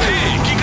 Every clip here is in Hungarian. Hé, kik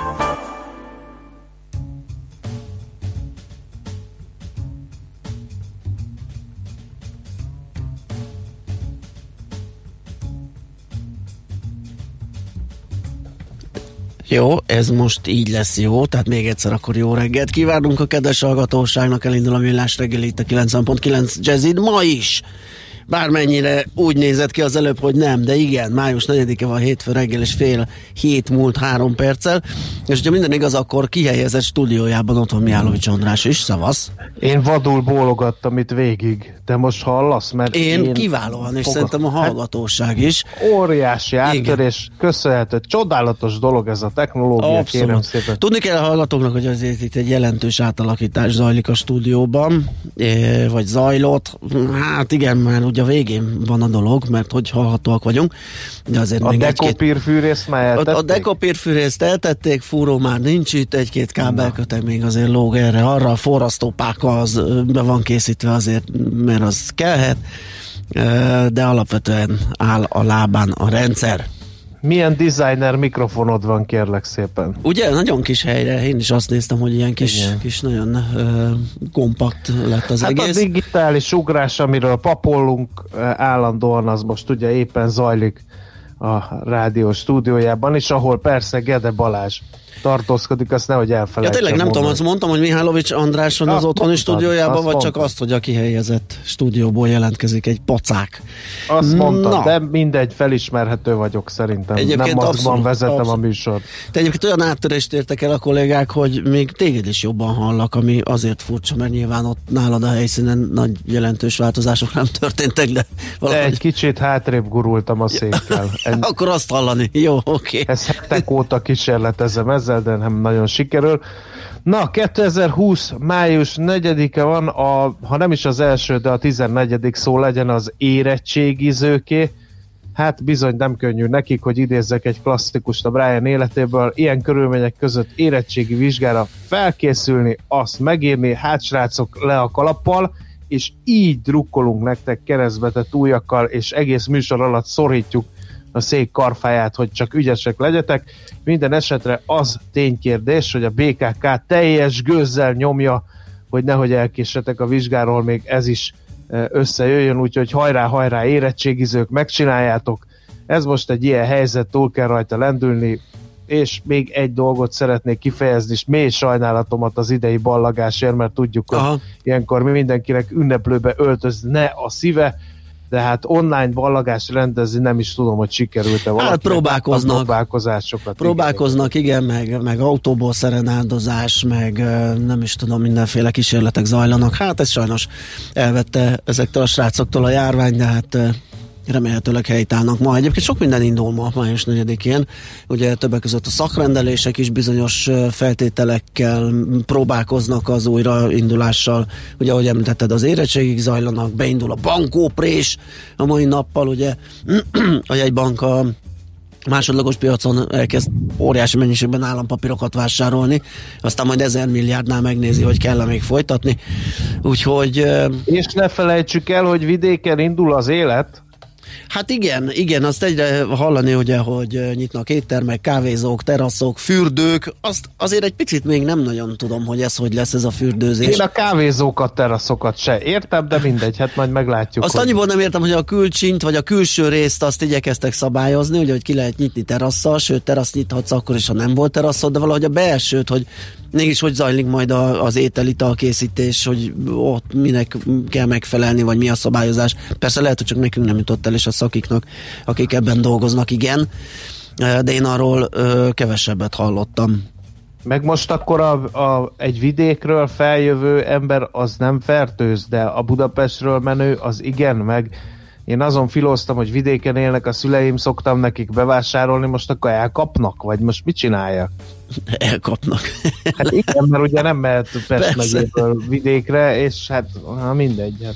Jó, ez most így lesz jó, tehát még egyszer akkor jó reggelt kívánunk a kedves hallgatóságnak, elindul a Millás reggeli itt a 90.9 Jazzid ma is. Bármennyire úgy nézett ki az előbb, hogy nem, de igen, május 4-e van, hétfő reggel, és 6:07 és hogyha minden igaz, akkor kihelyezett stúdiójában ott van Mihálovics András is, szavasz. Én vadul bólogattam itt végig, de most hallasz, mert én kiválóan, és szerintem a hallgatóság is. Óriási áttörés, köszönhető, csodálatos dolog ez a technológia. Abszolút. Kérem szépen. Tudni kell a hallgatóknak, hogy azért itt egy jelentős átalakítás zajlik a stúdióban, vagy zajlott, hát igen, már ugye a végén van a dolog, mert hogy hallhatóak vagyunk. De azért a dekopírfűrészt már eltették? A dekopírfűrészt eltették, fúró már nincs itt, egy-két kábelköteg még azért lóg erre, arra a forrasztópáka az be van készítve azért, mert az kellhet, de alapvetően áll a lábán a rendszer. Milyen designer mikrofonod van, kérlek szépen? Ugye, nagyon kis helyre, én is azt néztem, hogy ilyen kis nagyon kompakt lett az egész. Hát a digitális ugrás, amiről papolunk állandóan, az most ugye éppen zajlik a rádió stúdiójában, és ahol persze Gede Balázs tartózkodik, azt nehogy elfelejtsem. Ja tényleg nem tudom, azt mondtam, hogy Mihálovics András van az otthoni stúdiójában, vagy csak azt, hogy a kihelyezett stúdióból jelentkezik egy pacák. Azt mondtam, de mindegy, felismerhető vagyok szerintem. Egyébként nem azban vezetem abszolút a műsort. Te egyébként olyan áttörést értek el a kollégák, hogy még téged is jobban hallak, ami azért furcsa, mert nyilván ott nálad a helyszínen nagy jelentős változások nem történtek, de valahogy... Egy kicsit hátrébb gurultam a székkel. Akkor azt hallani, jó, oké. Ez hetek óta kísérletezem ezzel, de nem nagyon sikerül. Na, 2020. május 4-e van, ha nem is az első, de a 14. szó legyen az érettségizőké. Hát bizony nem könnyű nekik, hogy idézzek egy klasszikust a Brian életéből, ilyen körülmények között érettségi vizsgára felkészülni, azt megírni, hát srácok, le a kalappal, és így drukkolunk nektek keresztbetett ujjakkal, és egész műsor alatt szorítjuk a szék karfáját, hogy csak ügyesek legyetek. Minden esetre az ténykérdés, hogy a BKK teljes gőzzel nyomja, hogy nehogy elkéssetek a vizsgáról, még ez is összejöjjön, úgyhogy hajrá érettségizők, megcsináljátok. Ez most egy ilyen helyzet, túl kell rajta lendülni, és még egy dolgot szeretnék kifejezni, és mély sajnálatomat az idei ballagásért, mert tudjuk, hogy ilyenkor mindenkinek ünneplőbe öltözne a szíve, de hát online ballagást rendezni nem is tudom, hogy sikerült-e valakinek. Hát próbálkoznak, igen, meg autóból szerenáldozás, meg nem is tudom, mindenféle kísérletek zajlanak. Hát ez sajnos elvette ezektől a srácoktól a járvány, de hát remélhetőleg helytállnak ma. Egyébként sok minden indul ma, május 4-én. Ugye többek között a szakrendelések is bizonyos feltételekkel próbálkoznak az újraindulással. Ugye, ahogy említetted, az érettségig zajlanak, beindul a bankóprés a mai nappal, ugye a jegybank a másodlagos piacon elkezd óriási mennyiségben állampapírokat vásárolni, aztán majd 1000 milliárdnál megnézi, hogy kell-e még folytatni. Úgyhogy... És ne felejtsük el, hogy vidéken indul az élet. Hát igen, igen, azt egyre hallani, ugye, hogy nyitnak éttermek, kávézók, teraszok, fürdők, azt azért egy picit még nem nagyon tudom, hogy ez hogy lesz ez a fürdőzés. Én a kávézókat, teraszokat se értem, de mindegy, hát majd meglátjuk. Azt annyiból nem értem, hogy a külcsint, vagy a külső részt azt igyekeztek szabályozni, ugye, hogy ki lehet nyitni terasszal, sőt, teraszt nyithatsz akkor is, ha nem volt teraszod, de valahogy a belsőt, hogy mégis hogy zajlik majd az étel-ital készítés, hogy ott minek kell megfelelni, vagy mi a szabályozás. Persze lehet, hogy csak nekünk nem jutott el, és a szakiknak, akik ebben dolgoznak, igen, de én arról kevesebbet hallottam. Meg most akkor egy vidékről feljövő ember az nem fertőz, de a Budapestről menő az igen, meg én azon filóztam, hogy vidéken élnek a szüleim, szoktam nekik bevásárolni, most akkor elkapnak, vagy most mit csináljak? Elkapnak. Hát igen, mert ugye nem mehet Pest megyéből vidékre, és hát mindegy.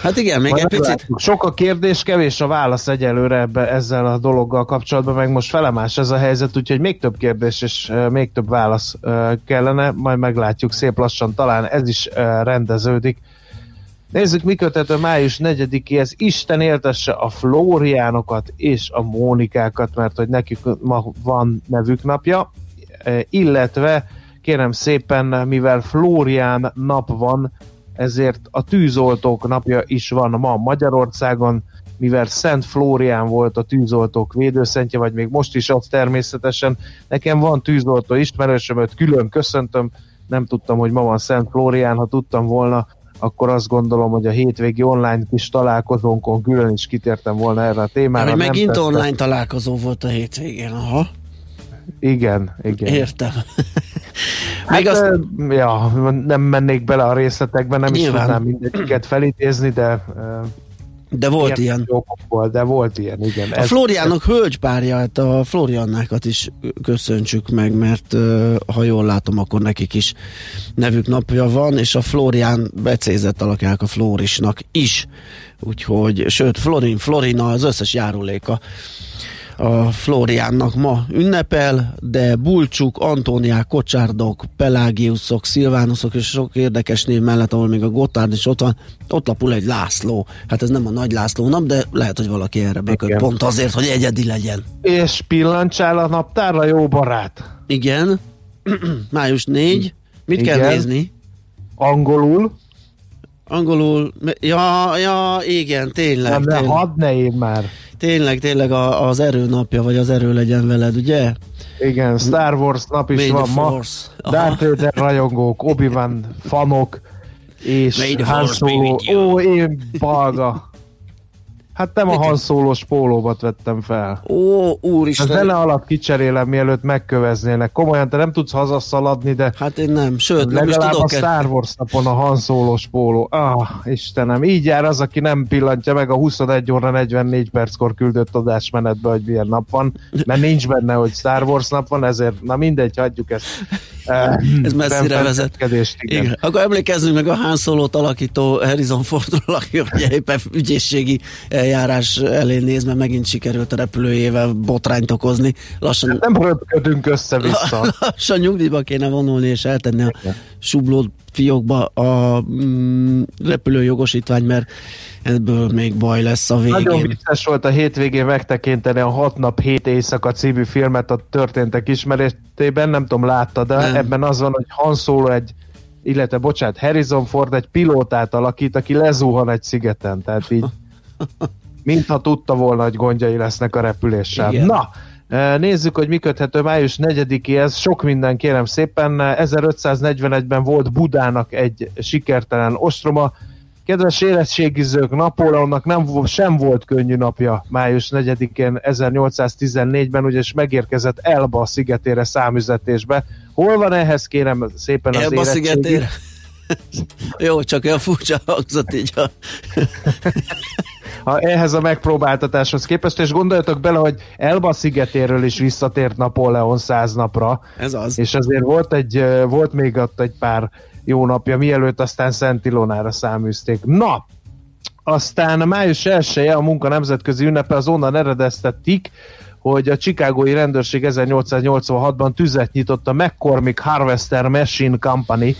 Hát igen, még egy picit. Sok a kérdés, kevés a válasz egyelőre ezzel a dologgal kapcsolatban, meg most felemás ez a helyzet, úgyhogy még több kérdés és még több válasz kellene, majd meglátjuk szép lassan, talán ez is rendeződik. Nézzük, mi köthető május 4-éhez. Isten éltesse a Flóriánokat és a Mónikákat, mert hogy nekik ma van nevük napja, illetve kérem szépen, mivel Flórián nap van, ezért a tűzoltók napja is van ma Magyarországon, mivel Szent Flórián volt a tűzoltók védőszentje, vagy még most is az természetesen. Nekem van tűzoltó ismerősöm, őt külön köszöntöm, nem tudtam, hogy ma van Szent Flórián, ha tudtam volna, akkor azt gondolom, hogy a hétvégi online kis találkozónkon külön is kitértem volna erre a témára. Hogy megint online találkozó volt a hétvégén, aha. Igen, igen. Értem. Hát, nem mennék bele a részletekbe, nem is tudnám mindegyiket felidézni, de... De volt ilyen. De volt ilyen, igen. A Flóriánok hölgypárját, a Flóriannákat is köszöntsük meg, mert ha jól látom, akkor nekik is nevük napja van, és a Flórián becézett alakják a Flórisnak is. Úgyhogy, sőt, Florina az összes járuléka a Flóriánnak ma ünnepel, de Bulcsuk, Antóniák, Kocsárdok, Pelágiuszok, Szilvánuszok és sok érdekes név mellett, ahol még a Gotthárd is ott van, ott lapul egy László. Hát ez nem a Nagy László nap, de lehet, hogy valaki erre beköt pont azért, hogy egyedi legyen. És pillancsál a naptárra, jó barát! Igen. Május 4. Mit kell nézni? Angolul. Ja, igen, tényleg. De hadd ne én már. Tényleg az erő napja, vagy az erő legyen veled, ugye? Igen, Star Wars nap is van ma. Darth Vader rajongók, Obi-Wan fanok, és Hans Solo. Ó, én balga. Hát nem a Hans Solo-s pólóbat vettem fel. Ó, úristen. A zene alatt kicserélem, mielőtt megköveznének. Komolyan, te nem tudsz hazaszaladni, de... Hát én nem, sőt, nem is tudok. Legalább a Star Wars napon a Han Solo-s póló. Ah, Istenem, így jár az, aki nem pillantja meg a 21 óra 44 perckor küldött adásmenetbe, hogy milyen nap van, mert nincs benne, hogy Star Wars nap van, ezért, na mindegy, hagyjuk ezt. Ez messzire vezet. Igen. Akkor emlékezzünk meg a Han Solo-t alakító Harrison Fordról, aki éppen ügyészségi eljárás elé néz, mert megint sikerült a repülőjével botrányt okozni. Lassan, nem röpködünk össze-vissza. Lassan nyugdíjba kéne vonulni és eltenni a sublód fiókba a repülőjogosítvány, mert ebből még baj lesz a végén. Nagyon vicces volt a hétvégén megtekinteni a 6 nap 7 éjszaka című filmet a történtek ismeretében, nem tudom, látta, de nem. Ebben az van, hogy Han Solo Harrison Ford egy pilótát alakít, aki lezuhan egy szigeten, tehát így mintha tudta volna, hogy gondjai lesznek a repüléssel. Igen. Na, nézzük, hogy mi köthető május 4-éhez. Sok minden, kérem szépen. 1541-ben volt Budának egy sikertelen ostroma. Kedves érettségizők, Napóleonnak sem volt könnyű napja május 4-én 1814-ben, ugyanis megérkezett Elba-szigetére számüzetésbe. Hol van ehhez, kérem szépen, az érettségizők? Jó, csak olyan furcsa hangzott így. Ehhez a megpróbáltatáshoz képest, és gondoljatok bele, hogy Elba-szigetéről is visszatért Napóleon 100 napra. Ez az. És azért volt még ott egy pár jó napja, mielőtt aztán Szent Ilonára száműzték. Na, aztán május 1-e a munka nemzetközi ünnepe, az onnan eredeztetik, hogy a chicagói rendőrség 1886-ban tüzet nyitott a McCormick Harvester Machine Company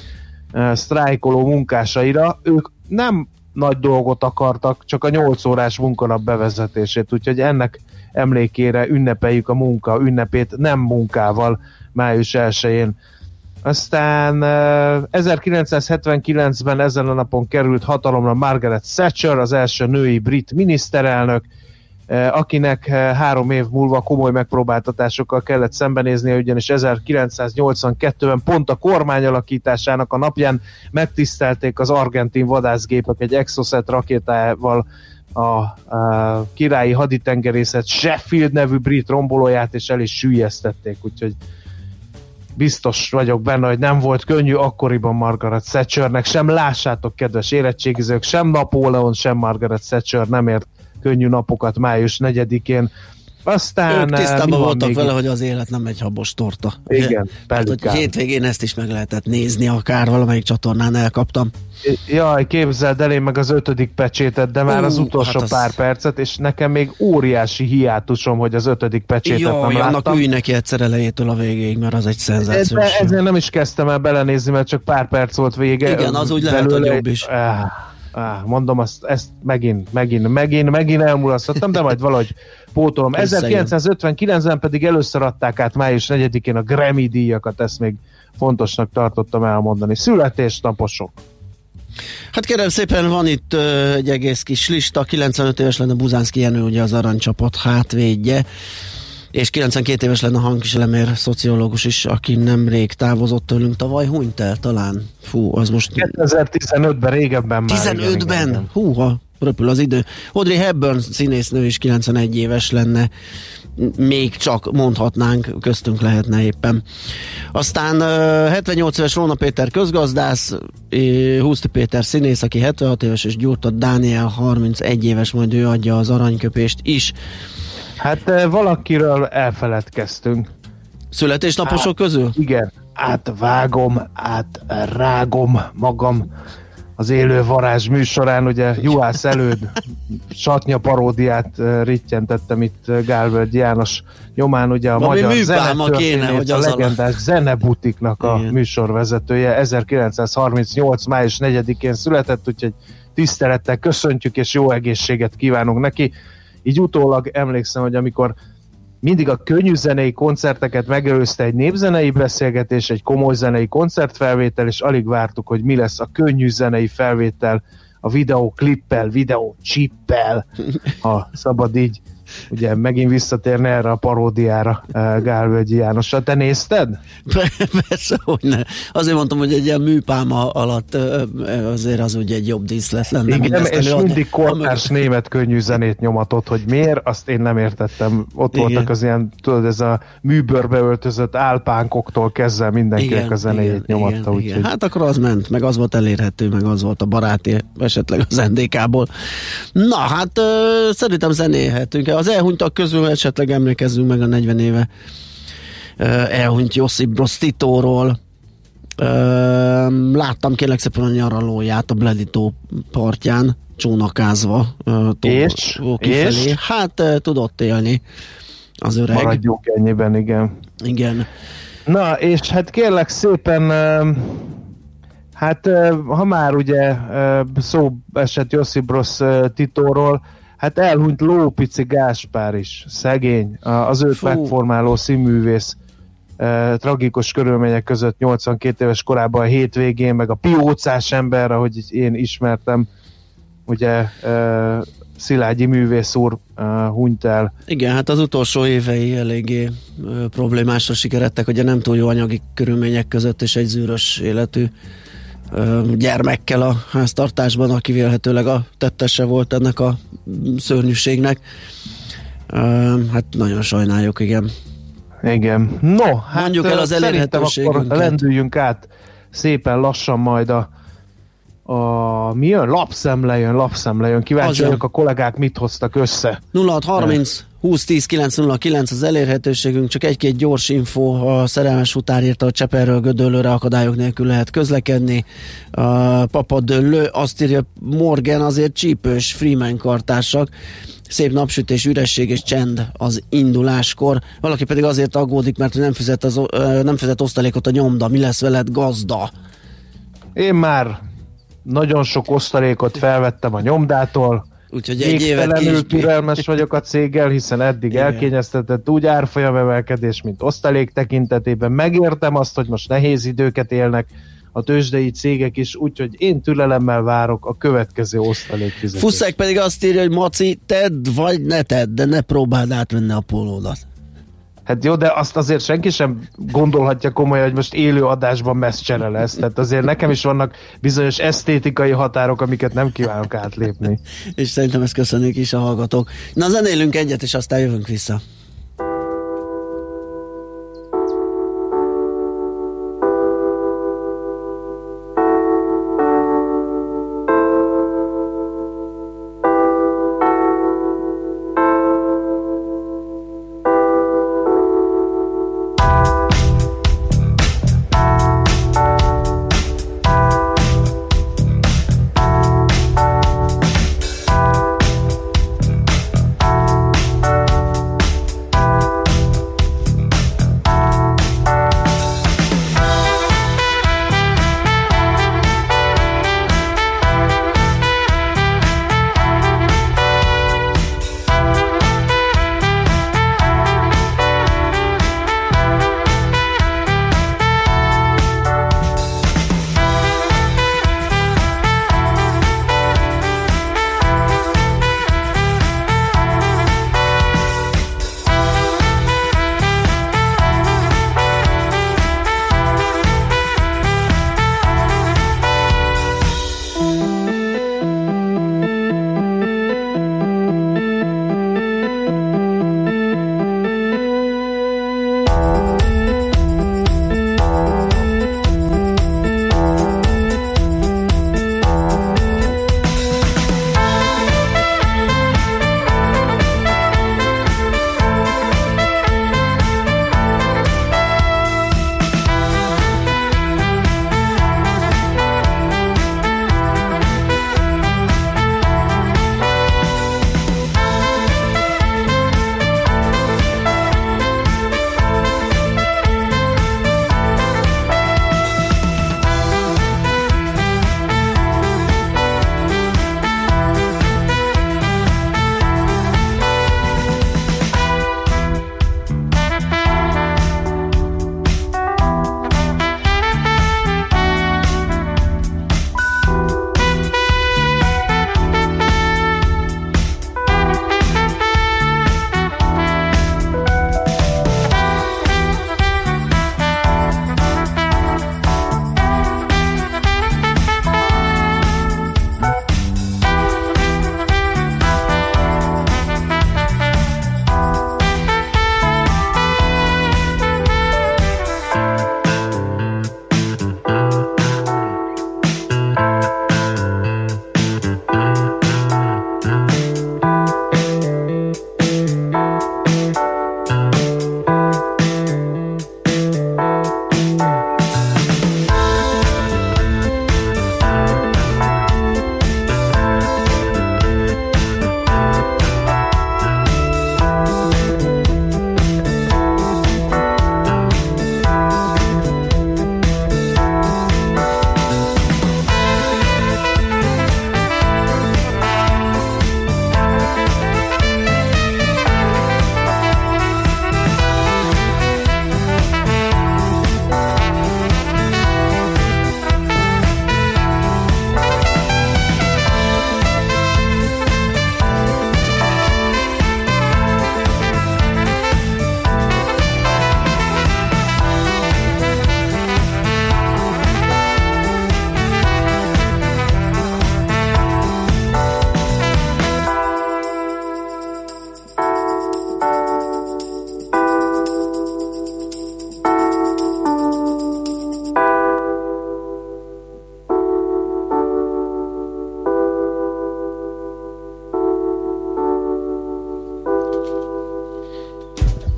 sztrájkoló munkásaira. Ők nem nagy dolgot akartak, csak a 8 órás munkanap bevezetését, úgyhogy ennek emlékére ünnepeljük a munka ünnepét nem munkával május 1-én. Aztán 1979-ben ezen a napon került hatalomra Margaret Thatcher, az első női brit miniszterelnök, akinek 3 év múlva komoly megpróbáltatásokkal kellett szembenéznie, ugyanis 1982-ben pont a kormányalakításának a napján megtisztelték az argentin vadászgépek egy Exocet rakétával a királyi haditengerészet Sheffield nevű brit rombolóját, és el is süllyesztették, úgyhogy biztos vagyok benne, hogy nem volt könnyű akkoriban Margaret Thatchernek, sem lássátok, kedves érettségizők, sem Napóleon, sem Margaret Thatcher nem ért könnyű napokat május 4-én. Aztán ők tisztában voltak vele, hogy az élet nem egy habos torta. Igen, pelikán. Hát, hétvégén ezt is meg lehetett nézni, akár valamelyik csatornán elkaptam. Jaj, képzeld el, én meg az 5. pecsétet, de már az utolsó pár percet, és nekem még óriási hiátusom, hogy az 5. pecsétet nem láttam. Jaj, annak ülj neki egyszer elejétől a végéig, mert az egy szenzációs. Ezért nem is kezdtem el belenézni, mert csak pár perc volt vége. Igen, az úgy lehet, hogy jobb is. Mondom, ezt megint elmulasztottam, de majd valahogy pótolom. 1959-ben pedig először adták át május 4-én a Grammy díjakat, ezt még fontosnak tartottam elmondani. Születésnaposok. Hát kérem szépen, van itt egy egész kis lista, 95 éves lenne Buzánszky Jenő, ugye az aranycsapat hátvédje, és 92 éves lenne Hankis Lemér szociológus is, aki nemrég távozott tőlünk, tavaly hunyt el talán. Fú, az most... 2015-ben, régebben már. 15-ben? Húha, röpül az idő. Audrey Hepburn színésznő is 91 éves lenne. Még csak mondhatnánk, köztünk lehetne éppen. Aztán 78 éves Róna Péter közgazdász, Huszti Péter színész, aki 76 éves, és Gyurta Dániel 31 éves, majd ő adja az aranyköpést is. Hát valakiről elfeledkeztünk. Születésnaposok közül? Igen. Átrágom magam az élő varázs műsorán, ugye Juhász előd satnya paródiát ritjentettem itt Gálvölgy János nyomán, ugye a magyar zenetörténét, a legendás Zenebutiknak a műsorvezetője. 1938. május 4-én született, úgyhogy tisztelettel köszöntjük, és jó egészséget kívánunk neki. Így utólag emlékszem, hogy amikor mindig a könnyű zenei koncerteket megelőzte egy népzenei beszélgetés, egy komoly zenei koncertfelvétel, és alig vártuk, hogy mi lesz a könnyű zenei felvétel a videóklippel, videócsippel, ha szabad így, ugye megint visszatérni erre a paródiára Gálvölgyi Jánossal. Te nézted? Persze, hogy ne. Azért mondtam, hogy egy ilyen műpálma alatt azért az ugye egy jobb díszlet lenne. Igen, és mindig kortárs német könnyű zenét nyomatott, hogy miért, azt én nem értettem. Ott igen. Voltak az ilyen, tudod, ez a műbőrbe öltözött álpánkoktól kezdve mindenkinek a zenéjét nyomatta. Igen. Hát akkor az ment, meg az volt elérhető, meg az volt a baráti, esetleg az NDK-ból. Na, hát szerintem zenéhetünk. Az elhunytak közül esetleg emlékezzünk meg a 40 éve elhunyt Josip Broz Titoról. Láttam kérlek szépen a nyaralóját a Bledi-tó partján, csónakázva. És? Hát tudott élni az öreg. Maradjuk ennyiben, igen. Igen. Na, és hát kérlek szépen... hát ha már ugye szó esett Josip Broz Titoról, hát elhunyt Lópici Gáspár is, szegény, az őt megformáló színművész tragikus körülmények között 82 éves korában a hétvégén, meg a piócás ember, ahogy én ismertem, ugye Szilágyi művész úr hunyt el. Igen, hát az utolsó évei eléggé problémásra sikeredtek, ugye nem túl jó anyagi körülmények között, és egy zűrös életű gyermekkel a háztartásban, aki vélhetőleg a tettese volt ennek a szörnyűségnek. Hát nagyon sajnáljuk, igen. Igen. No, hát mondjuk el az elérhetőségünket. Akkor lendüljünk át szépen lassan majd a mi jön? Lapszemle jön. Kíváncsi vagyok, a kollégák mit hoztak össze. 0630 2010 909 az elérhetőségünk, csak egy-két gyors info. A szerelmes futár írta, a Cseperről Gödöllőre akadályok nélkül lehet közlekedni. A Papadöllő azt írja, Morgan azért csípős, Freeman kartársak. Szép napsütés, üresség és csend az induláskor. Valaki pedig azért aggódik, mert nem fizet osztalékot a nyomda. Mi lesz veled, gazda? Én már Nagyon sok osztalékot felvettem a nyomdától. Úgyhogy egy évet türelmes vagyok a céggel, hiszen eddig elkényeztetett úgy árfolyamemelkedés, mint osztalék tekintetében. Megértem azt, hogy most nehéz időket élnek a tőzsdei cégek is, úgyhogy én türelemmel várok a következő osztalékfizetést. Fuszek pedig azt írja, hogy Maci, tedd vagy ne tedd, de ne próbáld átvenni a pólódat. Hát jó, de azt azért senki sem gondolhatja komolyan, hogy most élő adásban messzcsere lesz. Tehát azért nekem is vannak bizonyos esztétikai határok, amiket nem kívánok átlépni. És szerintem ezt köszönjük is a hallgatók. Na, zenélünk egyet, és aztán jövünk vissza.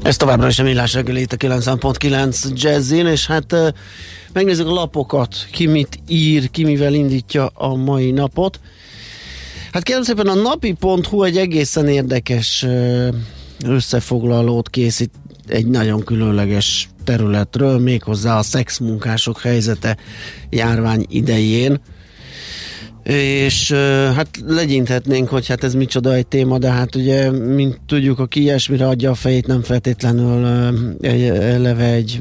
Ez továbbra is a Millás reggel itt a 90.9 Jazzin, és hát megnézzük a lapokat, ki mit ír, ki mivel indítja a mai napot. Hát kérem szépen, a napi.hu egy egészen érdekes összefoglalót készít egy nagyon különleges területről, méghozzá a szexmunkások helyzete járvány idején. És hát legyinthetnénk, hogy hát ez micsoda egy téma, de hát ugye, mint tudjuk, aki ilyesmire adja a fejét, nem feltétlenül eleve egy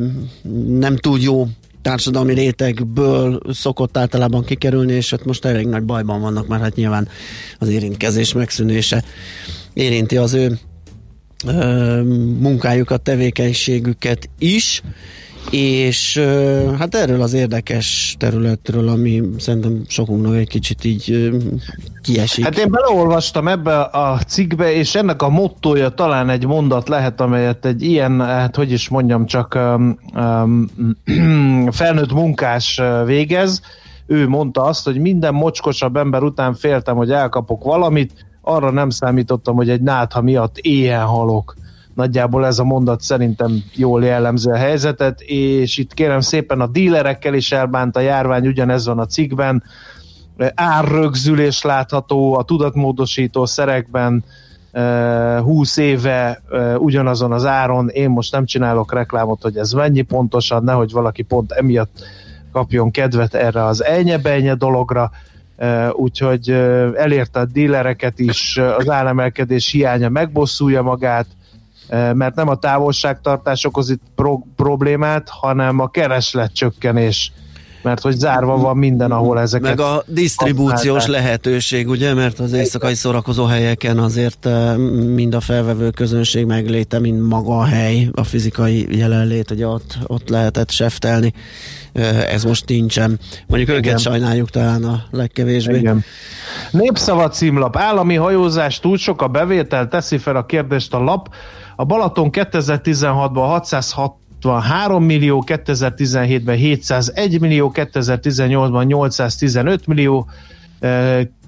nem túl jó társadalmi rétegből szokott általában kikerülni, és hát most elég nagy bajban vannak, mert hát nyilván az érintkezés megszűnése érinti az ő munkájukat, tevékenységüket is, és hát erről az érdekes területről, ami szerintem sokunknak egy kicsit így kiesik. Hát én beleolvastam ebbe a cikkbe, és ennek a mottója talán egy mondat lehet, amelyet egy ilyen, hát hogy is mondjam, csak felnőtt munkás végez. Ő mondta azt, hogy minden mocskosabb ember után féltem, hogy elkapok valamit, arra nem számítottam, hogy egy nátha miatt éhen halok. Nagyjából ez a mondat szerintem jól jellemzi a helyzetet, és itt kérem szépen a dílerekkel is elbánt a járvány, ugyanez van a cikkben, árrögzülés látható a tudatmódosító szerekben, 20 éve ugyanazon az áron, én most nem csinálok reklámot, hogy ez mennyi pontosan, nehogy valaki pont emiatt kapjon kedvet erre az elnye-benye dologra, úgyhogy elérte a dílereket is, az áremelkedés hiánya megbosszulja magát, mert nem a távolságtartás okoz itt problémát, hanem a keresletcsökkenés, mert hogy zárva van minden, ahol ezeket... Meg a disztribúciós használták. Lehetőség, ugye, mert az éjszakai szórakozóhelyeken azért mind a felvevő közönség megléte, mind maga a hely, a fizikai jelenlét, ugye ott lehetett seftelni, ez most nincsen. Mondjuk igen. Őket sajnáljuk talán a legkevésbé. Igen. Népszava címlap, állami hajózás túl sok a bevétel, teszi fel a kérdést a lap. A Balaton 2016-ban 663 millió, 2017-ben 701 millió, 2018-ban 815 millió,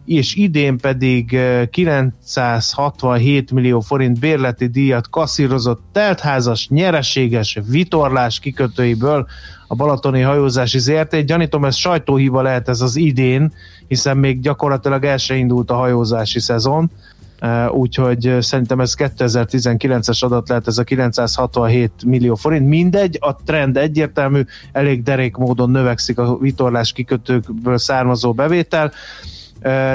és idén pedig 967 millió forint bérleti díjat kasszírozott teltházas, nyereséges vitorlás kikötőiből a Balatoni Hajózási Zrt. Gyanítom, ez sajtóhiba lehet ez az idén, hiszen még gyakorlatilag el se indult a hajózási szezon. Úgyhogy szerintem ez 2019-es adat lehet, ez a 967 millió forint. Mindegy, a trend egyértelmű, elég derék módon növekszik a vitorlás kikötőkből származó bevétel.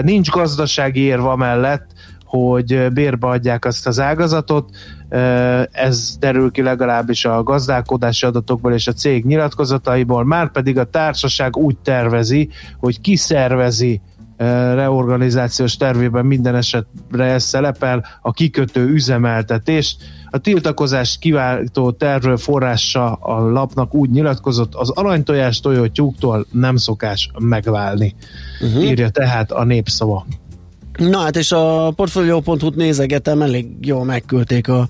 Nincs gazdasági érv amellett, hogy bérbe adják azt az ágazatot, ez derül ki legalábbis a gazdálkodási adatokból és a cég nyilatkozataiból, márpedig a társaság úgy tervezi, hogy kiszervezi reorganizációs tervében minden esetre ez szerepel, a kikötő üzemeltetést. A tiltakozást kiváltó tervről forrása a lapnak úgy nyilatkozott, az aranytojás tojótyúktól nem szokás megválni. Írja tehát a Népszava. Na hát, és a portfolio.hu-t nézegetem, elég jól megküldték a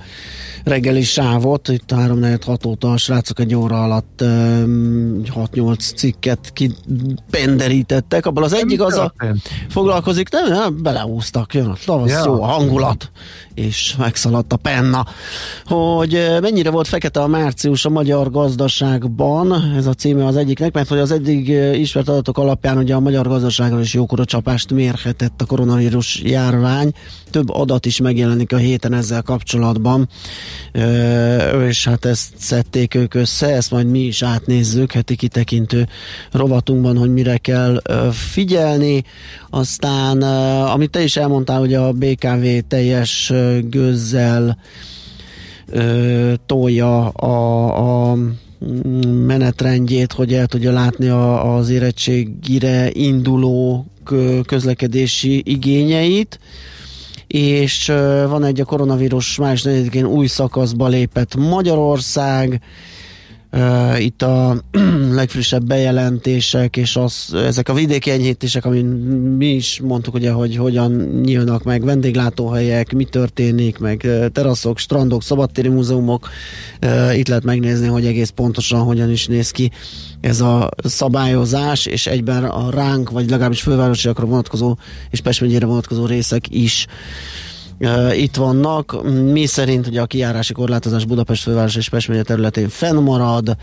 reggeli sávot, itt 3-4-6 óta a srácok egy óra alatt 6-8 cikket kipenderítettek, abban az egyik az a foglalkozik, nem, beleúztak, jön a tavasz, jó a hangulat, és megszaladt a penna, hogy mennyire volt fekete a március a magyar gazdaságban, ez a címe az egyiknek, mert hogy az eddig ismert adatok alapján ugye a magyar gazdaságról is jókora csapást mérhetett a koronavírus járvány. Több adat is megjelenik a héten ezzel kapcsolatban, és hát ezt szedték ők össze, ezt majd mi is átnézzük heti kitekintő rovatunkban, hogy mire kell figyelni. Aztán, amit te is elmondtál, hogy a BKV teljes gőzzel tolja a menetrendjét, hogy el tudja látni az érettségire induló közlekedési igényeit, és van egy a koronavírus május 4-én új szakaszba lépett Magyarország, itt a legfrissebb bejelentések, és ezek a vidéki enyhítések, amin mi is mondtuk, ugye, hogy hogyan nyílnak meg vendéglátóhelyek, mi történik, meg teraszok, strandok, szabadtéri múzeumok, itt lehet megnézni, hogy egész pontosan hogyan is néz ki ez a szabályozás, és egyben a ránk, vagy legalábbis fővárosiakra vonatkozó, és Pest megyére vonatkozó részek is itt vannak, mi szerint ugye a kijárási korlátozás Budapest főváros és Pest megye területén fennmarad,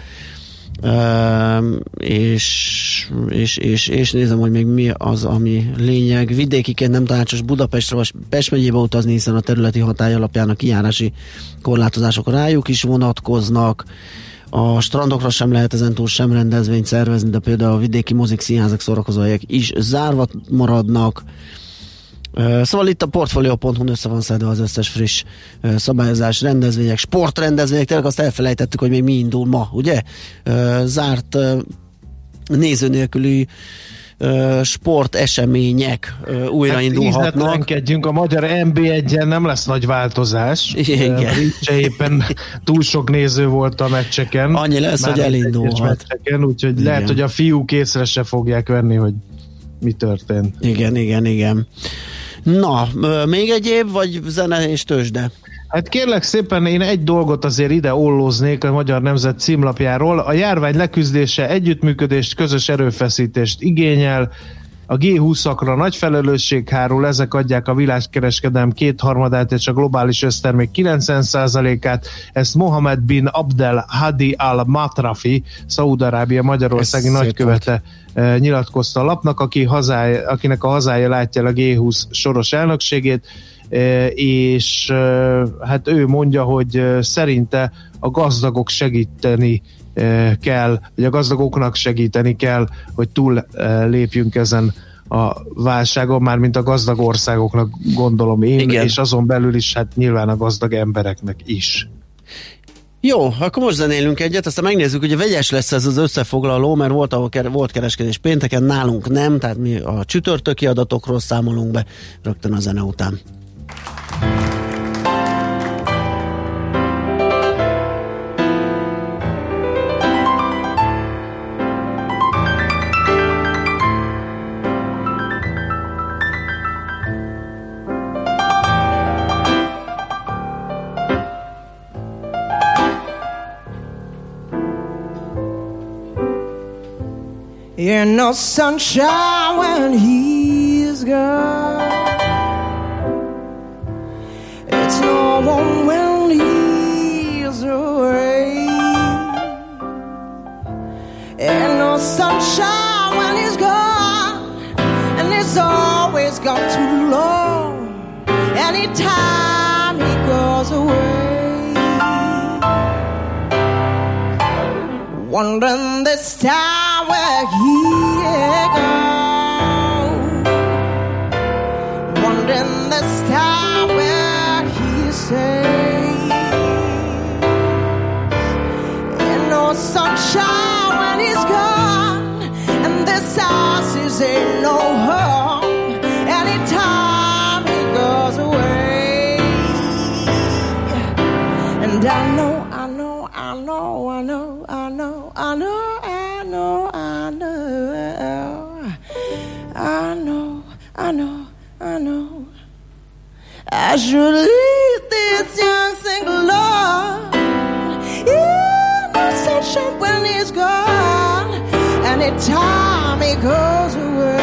és nézem, hogy még mi az, ami lényeg. Vidékiként nem tanácsos Budapestre vagy Pest megyébe utazni, hiszen a területi hatály alapján a kijárási korlátozások rájuk is vonatkoznak. A strandokra sem lehet ezentúl sem rendezvényt szervezni, de például a vidéki mozik, színházak, szórakozóhelyek is zárva maradnak. Szóval itt a portfolio.hu-n össze van szedve az összes friss szabályozás, rendezvények, sportrendezvények, tényleg azt elfelejtettük, hogy még mi indul ma, ugye? Zárt néző nélküli sportesemények újraindulhatnak. Hát ízletlenkedjünk, a magyar NB1-en nem lesz nagy változás. Éppen túl sok néző volt a meccseken. Annyi lesz, már hogy elindulhat. Úgyhogy lehet, hogy a fiúk észre se fogják venni, hogy mi történt. Igen. Na, még egyéb, vagy zene és tőzsde? Hát kérlek szépen, én egy dolgot azért ide ollóznék a Magyar Nemzet címlapjáról. A járvány leküzdése együttműködést, közös erőfeszítést igényel. A G20-akra nagy felelősség hárul, ezek adják a világkereskedelem 2/3 és a globális össztermék 90%-át. Ezt Mohamed bin Abdel Hadi al-Matrafi, Szaúd-Arábia magyarországi nagykövete nyilatkozta a lapnak, akinek a hazája látja a G20 soros elnökségét, és hát ő mondja, hogy szerinte a gazdagok segíteni kell, vagy a gazdagoknak segíteni kell, hogy túl lépjünk ezen a válságon, mármint a gazdag országoknak, gondolom én. Igen. És azon belül is hát nyilván a gazdag embereknek is. Jó, akkor most zenélünk egyet, aztán megnézzük, hogy vegyes lesz ez az összefoglaló, mert volt kereskedés pénteken, nálunk nem, tehát mi a csütörtöki adatokról számolunk be rögtön a zene után. You're no sunshine when he's gone. It's no one when he's away. Ain't no sunshine when he's gone, and it's always gone too long. Anytime he goes away, wondering this time where he goes, wondering the star where he stays. Ain't no sunshine when he's gone, and this house is ain't no home. Anytime he goes away, and I know I should leave this young single love. Yeah, no sunshine when he's gone, anytime he goes away.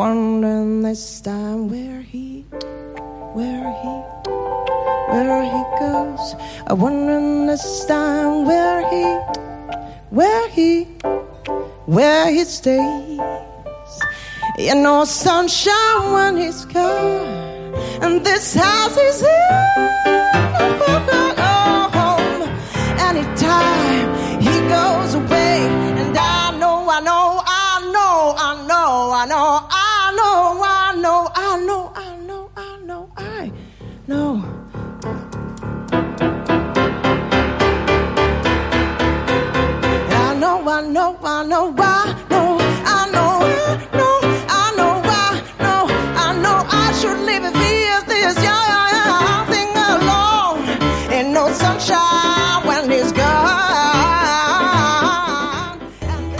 wondering this time where he goes. I wondering this time where he stays. You know, sunshine when he's gone, and this house is his. Anytime he goes away, and I know. I know I should live in fear this. Yeah, I think alone, ain't no sunshine.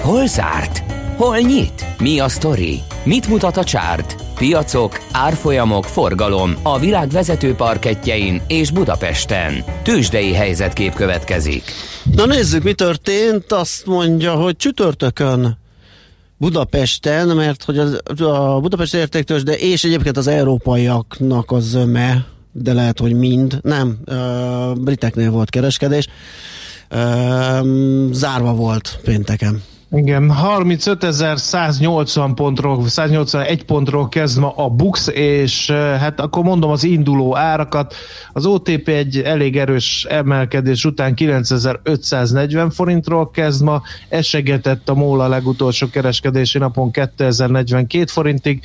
Hol zárt? Hol nyit? Mi a sztori? Mit mutat a csárt? Piacok, árfolyamok, forgalom a világ vezető parkettjein és Budapesten. Tőzsdei helyzetkép következik. Na nézzük, mi történt. Azt mondja, hogy csütörtökön Budapesten, mert hogy a Budapest értéktőzsde és egyébként az európaiaknak a zöme, de lehet, hogy mind, nem, briteknél volt kereskedés, zárva volt pénteken. Igen, 35.180 pontról, 181 pontról kezd ma a BUX, és hát akkor mondom az induló árakat. Az OTP egy elég erős emelkedés után 9.540 forintról kezd ma, esegetett a MOL a legutolsó kereskedési napon 2.042 forintig,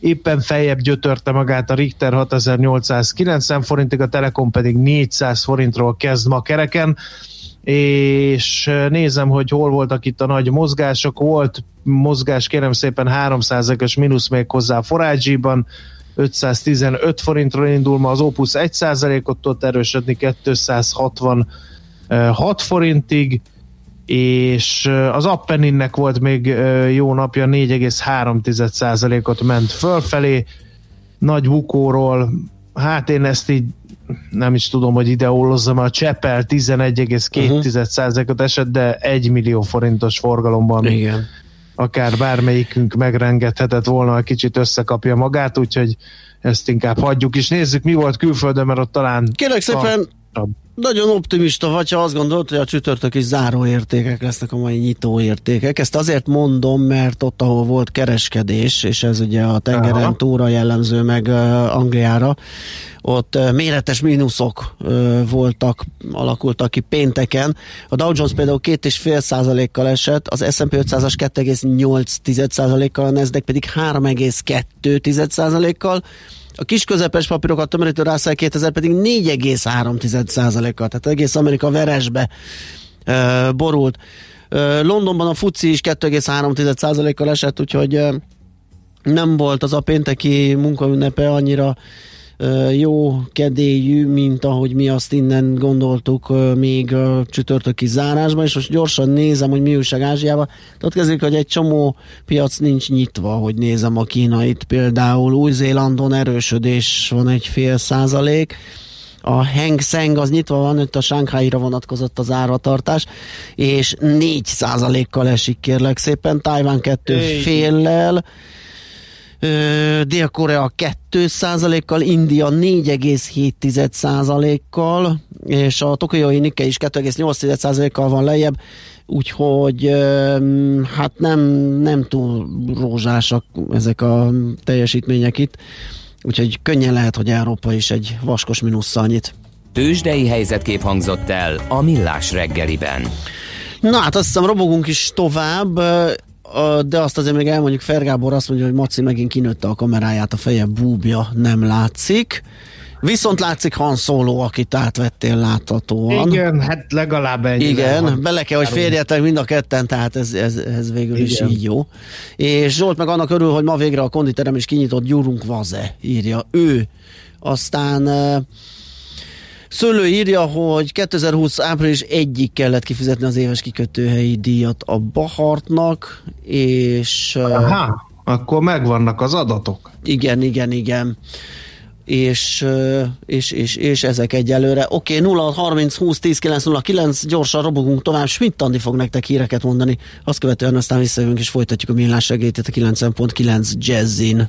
éppen feljebb gyötörte magát a Richter 6.890 forintig, a Telekom pedig 400 forintról kezd ma kereken. És nézem, hogy hol voltak itt a nagy mozgások. Volt mozgás, kérem szépen, 3%-os mínusz még hozzá a Forágyiban, 515 forintról indul ma az Opus, 1%-ot tud erősödni 266 forintig, és az Appeninnek volt még jó napja, 4,3%-ot ment fölfelé. Nagy bukóról, hát én ezt így nem is tudom, hogy ideólozzam, a Csepel 11,2%-ot esett, de 1 millió forintos forgalomban. Igen. Akár bármelyikünk megrengethetett volna, a kicsit összekapja magát, úgyhogy ezt inkább hagyjuk is. Nézzük, mi volt külföldön, mert ott talán... Kérlek szépen, nagyon optimista vagy, ha azt gondolod, hogy a csütörtök is záróértékek lesznek a mai nyitóértékek. Ezt azért mondom, mert ott, ahol volt kereskedés, és ez ugye a tengeren túlra jellemző, meg Angliára, ott méretes mínuszok voltak, alakultak ki pénteken. A Dow Jones például 2,5%-kal esett, az S&P 500-as 2,8%-kal, a Nasdaq pedig 3,2%-kal, a kis közepes papírokat tömörítő Russell 2000 pedig 4,3%-kal, tehát egész Amerika veresbe borult. Londonban a FTSE is 2,3%-kal esett, úgyhogy nem volt az a pénteki munkaünnepe annyira jó kedélyű, mint ahogy mi azt innen gondoltuk még a csütörtöki zárásban, és most gyorsan nézem, hogy mi újság Ázsiában. Ott kezdődik, hogy egy csomó piac nincs nyitva, hogy nézem a kínait. Például Új-Zélandon erősödés van 0,5%, a Hang Seng az nyitva van, itt a Sánkhájra vonatkozott az árvatartás, és 4%-kal esik, kérlek szépen, Tajván 2,5%-lel, Dél-Korea 2%-kal, India 4,7%-kal, és a tokiói Nikkei is 2,8%-kal van lejjebb, úgyhogy hát nem túl rózsásak ezek a teljesítmények itt, úgyhogy könnyen lehet, hogy Európa is egy vaskos minusszal nyit. Tőzsdei helyzetkép hangzott el a Millás reggeliben. Na hát azt hiszem, robogunk is tovább, de azt azért még elmondjuk, Fergábor azt mondja, hogy Maci megint kinőtte a kameráját, a feje búbja nem látszik. Viszont látszik Hans Solo, akit átvettél láthatóan. Igen, hát legalább ennyi. Igen, bele kell, hogy férjetek mind a ketten, tehát ez végül igen. Is így jó. És Zsolt meg annak örül, hogy ma végre a konditerem is kinyitott, gyúrunk vaze, írja ő. Aztán... Szőlő írja, hogy 2020 április 1-ig kellett kifizetni az éves kikötőhelyi díjat a Bahartnak, és... Aha, akkor megvannak az adatok. Igen. és ezek egyelőre. Oké, 0630 20 10 909, gyorsan robogunk tovább, Schmidt Andi fog nektek híreket mondani, azt követően aztán visszajövünk és folytatjuk a millás segélyét a 90.9 Jazzin.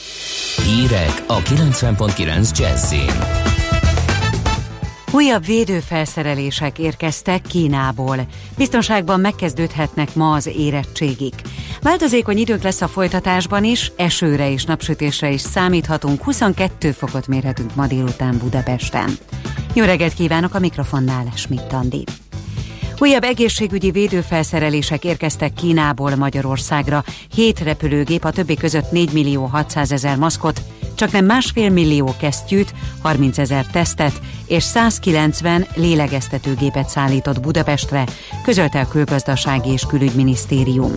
Hírek a 90.9 Jazz-in. Újabb védőfelszerelések érkeztek Kínából. Biztonságban megkezdődhetnek ma az érettségik. Változékony idők lesz a folytatásban is, esőre és napsütésre is számíthatunk, 22 fokot mérhetünk ma délután Budapesten. Jó reggelt kívánok, a mikrofonnál Schmidt Andi. Újabb egészségügyi védőfelszerelések érkeztek Kínából Magyarországra. 7 repülőgép, a többi között 4.600.000 maszkot, csaknem 1,5 millió kesztyűt, 30.000 tesztet és 190 lélegeztetőgépet szállított Budapestre, közölte a Külgazdasági és Külügyminisztérium.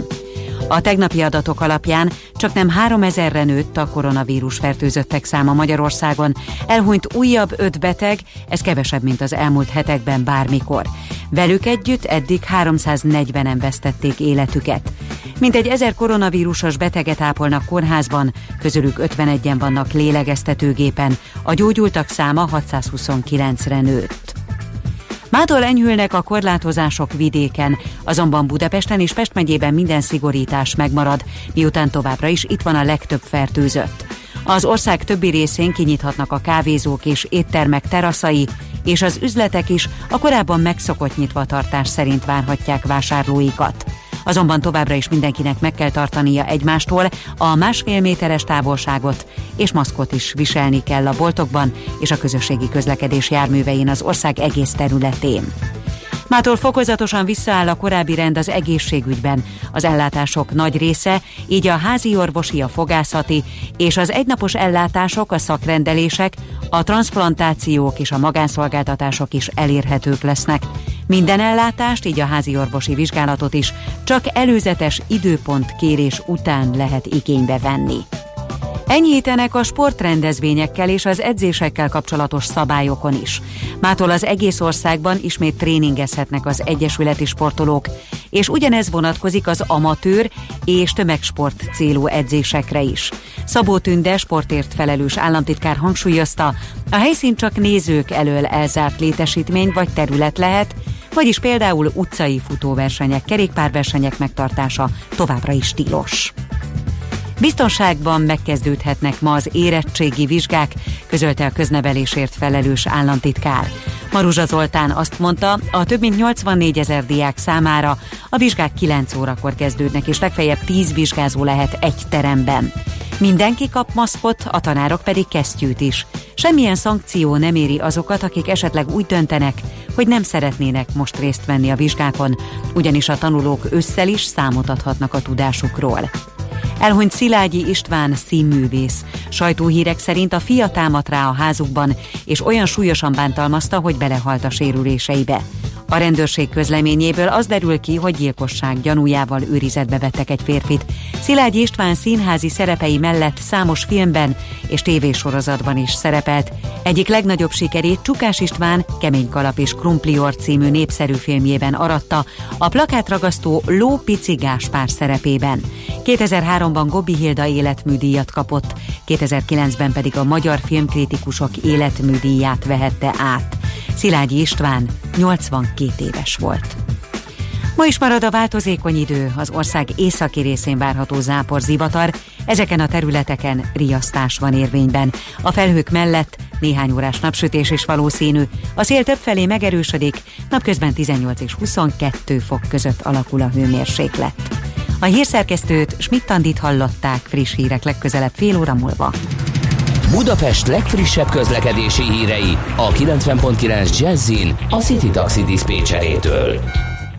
A tegnapi adatok alapján csaknem 3000-re nőtt a koronavírus fertőzöttek száma Magyarországon. Elhunyt újabb 5 beteg, ez kevesebb, mint az elmúlt hetekben bármikor. Velük együtt eddig 340-en vesztették életüket. Mintegy 1000 koronavírusos beteget ápolnak kórházban, közülük 51-en vannak lélegeztetőgépen. A gyógyultak száma 629-re nőtt. Mától enyhülnek a korlátozások vidéken, azonban Budapesten és Pest megyében minden szigorítás megmarad, miután továbbra is itt van a legtöbb fertőzött. Az ország többi részén kinyithatnak a kávézók és éttermek teraszai, és az üzletek is a korábban megszokott nyitvatartás szerint várhatják vásárlóikat. Azonban továbbra is mindenkinek meg kell tartania egymástól a 1,5 méteres távolságot, és maszkot is viselni kell a boltokban és a közösségi közlekedés járművein az ország egész területén. Mától fokozatosan visszaáll a korábbi rend az egészségügyben. Az ellátások nagy része, így a házi orvosi, a fogászati és az egynapos ellátások, a szakrendelések, a transzplantációk és a magánszolgáltatások is elérhetők lesznek. Minden ellátást, így a házi orvosi vizsgálatot is csak előzetes időpontkérés után lehet igénybe venni. Enyhítenek a sportrendezvényekkel és az edzésekkel kapcsolatos szabályokon is. Mától az egész országban ismét tréningezhetnek az egyesületi sportolók, és ugyanez vonatkozik az amatőr és tömegsport célú edzésekre is. Szabó Tünde, sportért felelős államtitkár hangsúlyozta, a helyszín csak nézők elől elzárt létesítmény vagy terület lehet, vagyis például utcai futóversenyek, kerékpárversenyek megtartása továbbra is tilos. Biztonságban megkezdődhetnek ma az érettségi vizsgák, közölte a köznevelésért felelős államtitkár. Maruzsa Zoltán azt mondta, a több mint 84 000 diák számára a vizsgák 9 órakor kezdődnek, és legfeljebb 10 vizsgázó lehet egy teremben. Mindenki kap maszkot, a tanárok pedig kesztyűt is. Semmilyen szankció nem éri azokat, akik esetleg úgy döntenek, hogy nem szeretnének most részt venni a vizsgákon, ugyanis a tanulók ősszel is számot adhatnak a tudásukról. Elhunyt Szilágyi István színművész. Sajtóhírek szerint a fia támadt rá a házukban, és olyan súlyosan bántalmazta, hogy belehalt a sérüléseibe. A rendőrség közleményéből az derül ki, hogy gyilkosság gyanújával őrizetbe vettek egy férfit. Szilágyi István színházi szerepei mellett számos filmben és tévésorozatban is szerepelt. Egyik legnagyobb sikerét Csukás István Kemény kalap és krumplior című népszerű filmjében aratta, a plakátragasztó Ló Pici Gáspár szerepében. 2003-ban Gobbi Hilda életműdíjat kapott, 2009-ben pedig a Magyar Filmkritikusok életműdíját vehette át. Szilágyi István 82 éves volt. Ma is marad a változékony idő, az ország északi részén várható zápor, zivatar, ezeken a területeken riasztás van érvényben. A felhők mellett néhány órás napsütés is valószínű, a szél többfelé megerősödik, napközben 18 és 22 fok között alakul a hőmérséklet. A hírszerkesztőt, Schmidt Andit hallották, friss hírek legközelebb fél óra múlva. Budapest legfrissebb közlekedési hírei a 90.9 Jazzin a City Taxi diszpécserétől.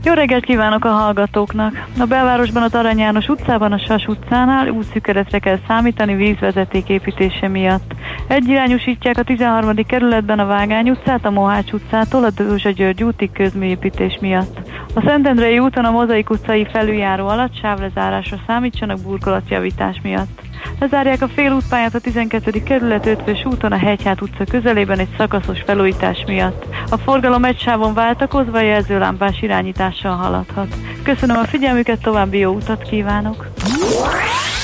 Jó reggelt kívánok a hallgatóknak! A belvárosban, az Arany János utcában, a Sas utcánál útszűkületre kell számítani vízvezeték építése miatt. Egyirányúsítják a 13. kerületben a Vágány utcát, a Mohács utcától a Dózsa-György útig közműépítés miatt. A Szentendrei úton a Mozaik utcai felüljáró alatt sávlezárásra számítsanak burkolatjavítás miatt. Lezárják a félútpályát a 12. kerület 5-ös úton a Hegyhát utca közelében egy szakaszos felújítás miatt. A forgalom egy sávon váltakozva jelzőlámpás irányítással haladhat. Köszönöm a figyelmüket, további jó utat kívánok!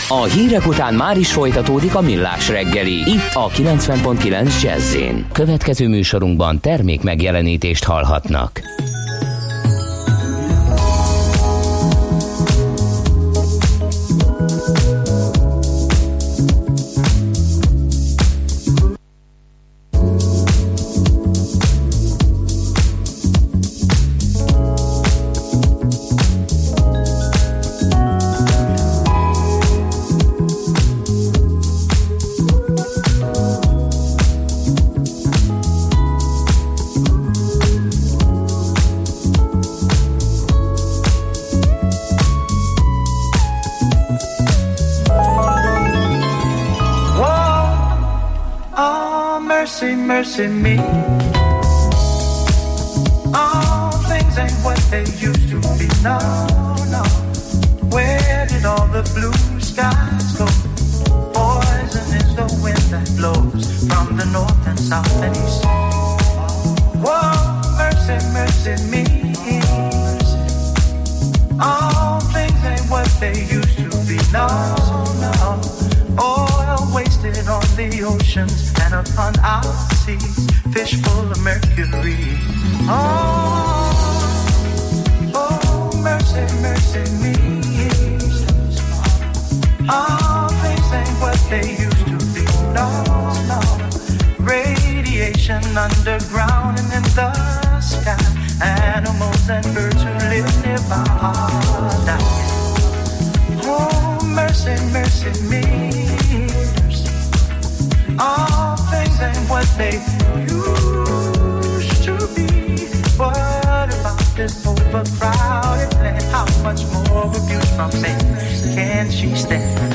A hírek után már is folytatódik a Millás reggeli, itt a 90.9 Jazz-én. Következő műsorunkban termék megjelenítést hallhatnak. Mercy me, all things ain't what they used to be. No, no, where did all the blue skies go? Poison is the wind that blows from the north and south and east. Whoa, mercy, mercy me, all things ain't what they used to be. No, no, oil wasted on the oceans and upon our seas, fish full of mercury. Oh, oh, mercy, mercy me. All things ain't what they used to be. No, no. Radiation underground and in the sky. Animals and birds who live nearby all die. Oh, mercy, mercy me. All things ain't what they used to be. What about this overcrowded land? How much more abuse from men can she stand?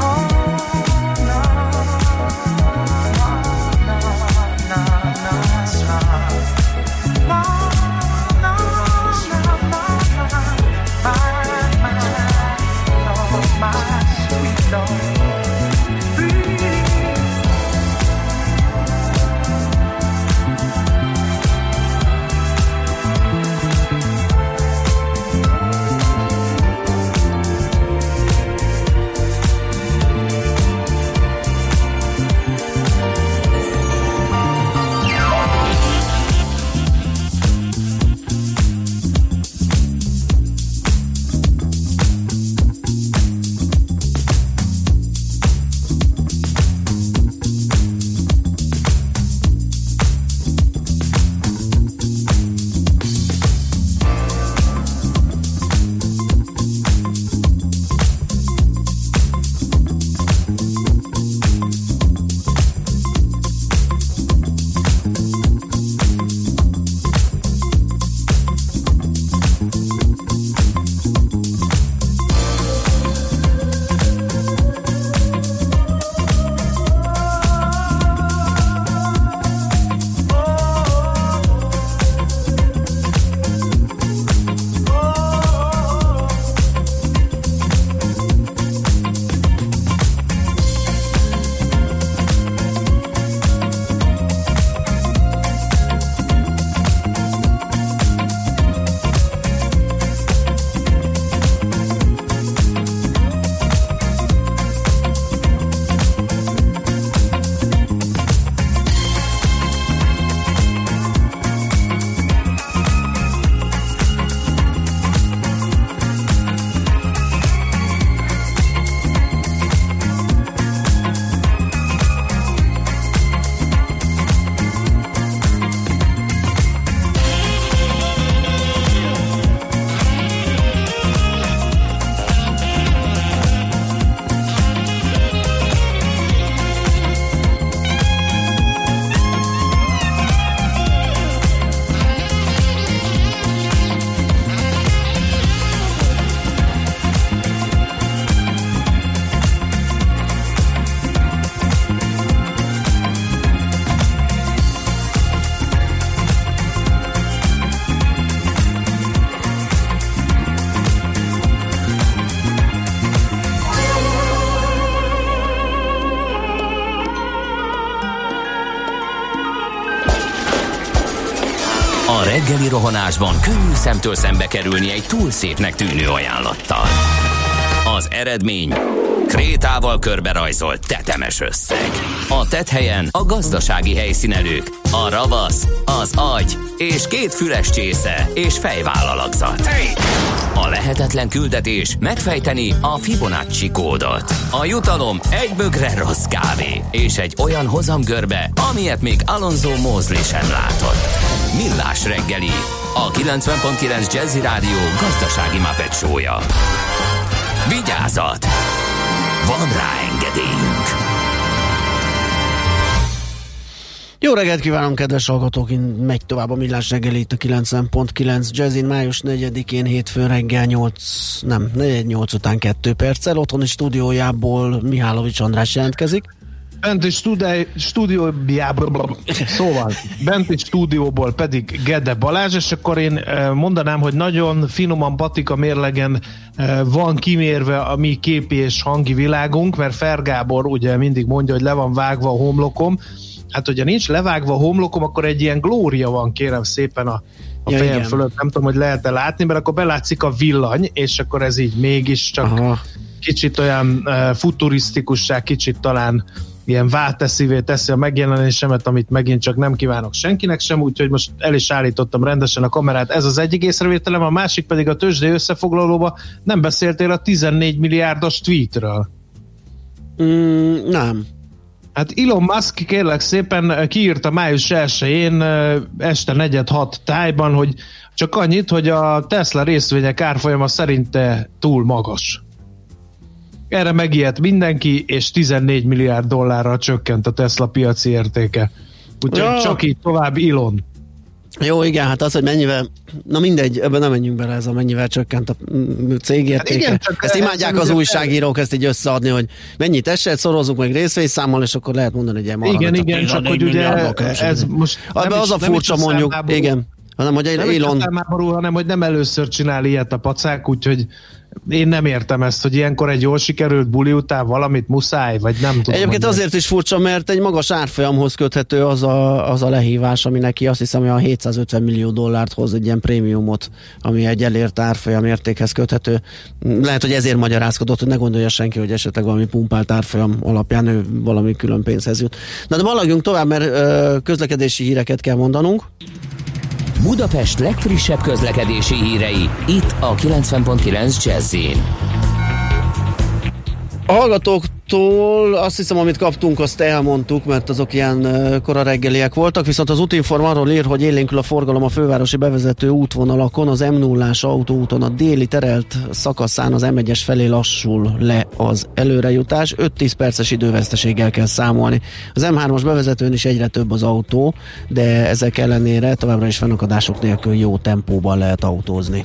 Oh, no, no, no, no, no, no, no. reggeli rohanásban könnyű szemtől szembe kerülni egy túl szépnek tűnő ajánlattal. Az eredmény krétával körberajzolt tetemes összeg. A tetthelyen a gazdasági helyszínelők, a ravasz, az agy és két füles csésze és fejvállalakzat. A lehetetlen küldetés megfejteni a Fibonacci kódot. A jutalom egy bögre rossz kávé és egy olyan hozamgörbe, amilyet még Alonso Mosley sem látott. Millás reggeli, a 90.9 Jazzy Rádió gazdasági mápet show-ja. Vigyázat! Van rá engedélyünk! Jó reggelt kívánunk, kedves hallgatók! Megy tovább a Millás reggeli itt a 90.9 Jazzin. Május 4-én hétfőn reggel 8 után 2 perccel. Otthoni stúdiójából Mihálovics András jelentkezik. Benti stúdióból pedig Gede Balázs, és akkor én mondanám, hogy nagyon finoman patika mérlegen van kimérve a mi képi és hangi világunk, mert Fergábor ugye mindig mondja, hogy le van vágva a homlokom. Hát, hogyha nincs levágva a homlokom, akkor egy ilyen glória van, kérem szépen a fejem fölött. Nem tudom, hogy lehet-e látni, mert akkor belátszik a villany, és akkor ez így mégiscsak kicsit olyan futurisztikussá, kicsit talán ilyen válteszívé teszi a megjelenésemet, amit megint csak nem kívánok senkinek sem, úgyhogy most el is állítottam rendesen a kamerát. Ez az egyik észrevételem, a másik pedig a tőzsdei összefoglalóban nem beszéltél a 14 milliárdos tweetről. Nem. Hát Elon Musk, kérlek szépen, kiírta május 1-én este 4:06 tájban, hogy csak annyit, hogy a Tesla részvények árfolyama szerinte túl magas. Erre megijedt mindenki, és 14 milliárd dollárra csökkent a Tesla piaci értéke. Úgyhogy csak így tovább, Elon. Jó, igen, hát az, hogy mennyivel, na mindegy, ebben nem menjünk bele, ez a mennyivel csökkent a cég értéke. Hát igen, ezt imádják az újságírók, ezt így összeadni, hogy mennyit esett, szorozzuk meg részvényszámmal, és akkor lehet mondani, hogy elmarad. Igen, csak hogy ugye ez most... Abban az a furcsa mondjuk, igen, hanem hogy Elon... hanem hogy nem először csinál ilyet a pacák, úgyhogy én nem értem ezt, hogy ilyenkor egy jól sikerült buli után valamit muszáj, vagy nem tudom. Egyébként azért is furcsa, mert egy magas árfolyamhoz köthető az a lehívás, ami neki azt hiszem, hogy a 750 millió dollárt hoz egy ilyen prémiumot, ami egy elért árfolyam értékhez köthető. Lehet, hogy ezért magyarázkodott, hogy ne gondolja senki, hogy esetleg valami pumpált árfolyam alapján ő valami külön pénzhez jut. Na de maradjunk tovább, mert közlekedési híreket kell mondanunk. Budapest legfrissebb közlekedési hírei, itt a 90.9 Jazz-in. A hallgatóktól azt hiszem, amit kaptunk, azt elmondtuk, mert azok ilyen kora reggeliek voltak, viszont az Útinform arról ír, hogy élénkül a forgalom a fővárosi bevezető útvonalakon, az M0-ás autóúton a déli terelt szakaszán az M1-es felé lassul le az előrejutás, 5-10 perces időveszteséggel kell számolni. Az M3-as bevezetőn is egyre több az autó, de ezek ellenére továbbra is fennakadások nélkül jó tempóban lehet autózni.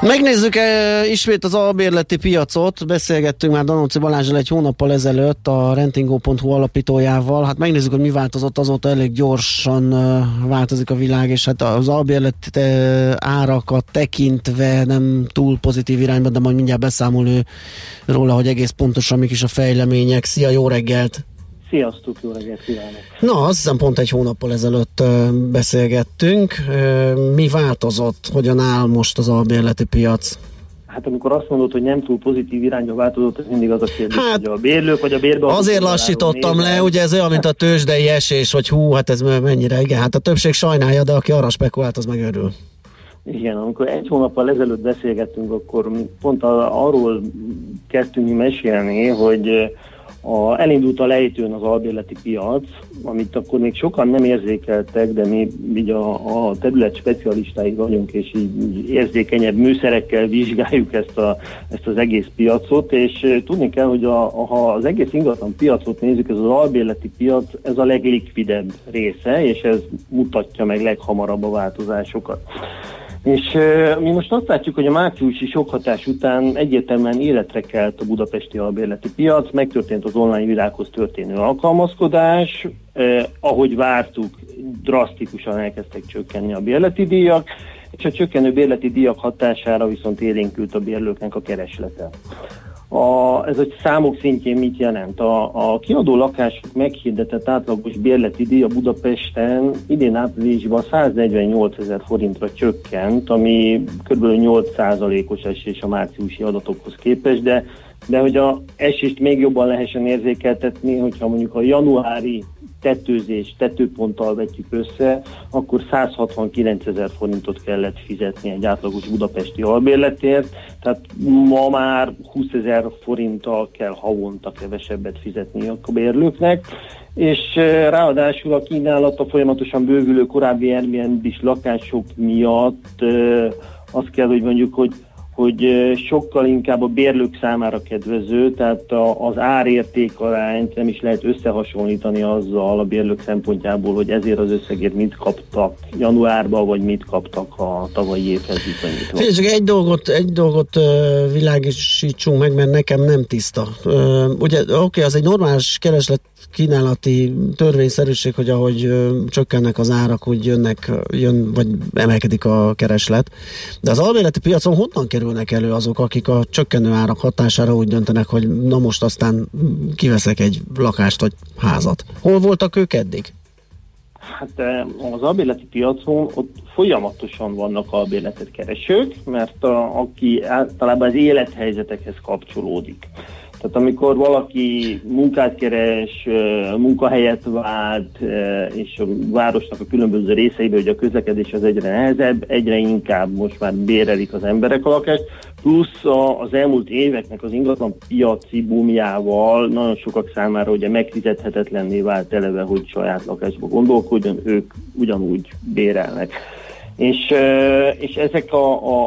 Megnézzük ismét az albérleti piacot. Beszélgettünk már Danóczy Balázsral egy hónappal ezelőtt a rentingo.hu alapítójával. Hát megnézzük, hogy mi változott azóta, elég gyorsan változik a világ, és hát az albérlet árakat tekintve nem túl pozitív irányban, de majd mindjárt beszámol róla, hogy egész pontosan mik is a fejlemények. Szia, jó reggelt! Sziasztok, jó reggelt kívánok! Na, azt hiszem pont egy hónappal ezelőtt beszélgettünk. Mi változott? Hogyan áll most az albérleti piac? Hát amikor azt mondod, hogy nem túl pozitív irányba változott, ez mindig az a kérdés, hát, hogy a bérlők vagy a bérbeadók. Azért lassítottam le, ugye ez olyan, mint a tőzsdei esés, hogy hú, hát ez mennyire, igen, hát a többség sajnálja, de aki arra spekulált, az megörül. Igen, amikor egy hónappal ezelőtt beszélgettünk, akkor pont arról kezdtünk mesélni, hogy elindult a lejtőn az albérleti piac, amit akkor még sokan nem érzékeltek, de mi így a terület specialistái vagyunk, és így érzékenyebb műszerekkel vizsgáljuk ezt az egész piacot, és tudni kell, hogy ha az egész ingatlan piacot nézzük, ez az albérleti piac, ez a leglikvidebb része, és ez mutatja meg leghamarabb a változásokat. És mi most azt látjuk, hogy a márciusi sokhatás után egyértelműen életre kelt a budapesti albérleti piac, megtörtént az online világhoz történő alkalmazkodás, ahogy vártuk, drasztikusan elkezdtek csökkenni a bérleti díjak, és a csökkenő bérleti díjak hatására viszont élénkült a bérlőknek a kereslete. ez egy számok szintjén mit jelent? A kiadó lakások meghirdetett átlagos bérleti díja Budapesten idén áprilisban 148.000 forintra csökkent, ami kb. 8%-os esés a márciusi adatokhoz képest, de hogy a esést még jobban lehessen érzékeltetni, hogyha mondjuk a januári tetőponttal vetjük össze, akkor 169.000 forintot kellett fizetni egy átlagos budapesti albérletért, tehát ma már 20.000 forinttal kell havonta kevesebbet fizetni a bérlőknek, és ráadásul a kínálata folyamatosan bővülő korábbi Airbnb-s lakások miatt azt kell, hogy mondjuk, hogy sokkal inkább a bérlők számára kedvező, tehát az árérték arányt nem is lehet összehasonlítani azzal a bérlők szempontjából, hogy ezért az összegért mit kaptak januárban, vagy mit kaptak a tavalyi évhez viszonyítva. Fél, csak egy dolgot világosítsunk meg, mert nekem nem tiszta. Ugye, oké, az egy normális kereslet-kínálati törvényszerűség, hogy ahogy csökkennek az árak, úgy jön, vagy emelkedik a kereslet. De az albérleti piacon honnan kerül elő azok, akik a csökkenő árak hatására úgy döntenek, hogy na most aztán kiveszek egy lakást vagy házat. Hol voltak ők eddig? Hát az albérleti piacon ott folyamatosan vannak albérletet keresők, mert aki általában az élethelyzetekhez kapcsolódik. Tehát amikor valaki munkát keres, munkahelyet vált, és a városnak a különböző részeiben, hogy a közlekedés az egyre nehezebb, egyre inkább most már bérelik az emberek a lakást, plusz az elmúlt éveknek az ingatlan piaci boomjával nagyon sokak számára ugye megfizethetetlenné vált eleve, hogy saját lakásba gondolkodjon, ők ugyanúgy bérelnek. És ezek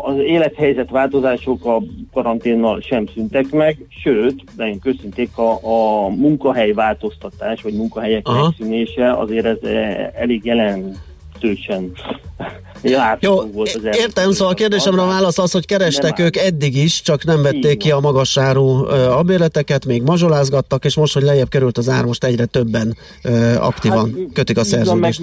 az élethelyzet változások a karanténnal sem szüntek meg, sőt, nagyon közszinték a munkahely változtatás, vagy munkahelyek megszűnése, azért ez elég jelentősen látható volt az előtt. Értem, szóval a kérdésemre a válasz az, hogy kerestek ők eddig is, csak nem vették ki a magas áru albérleteket, még mazsolázgattak, és most, hogy lejjebb került az ár, most egyre többen aktívan kötik a szerződést.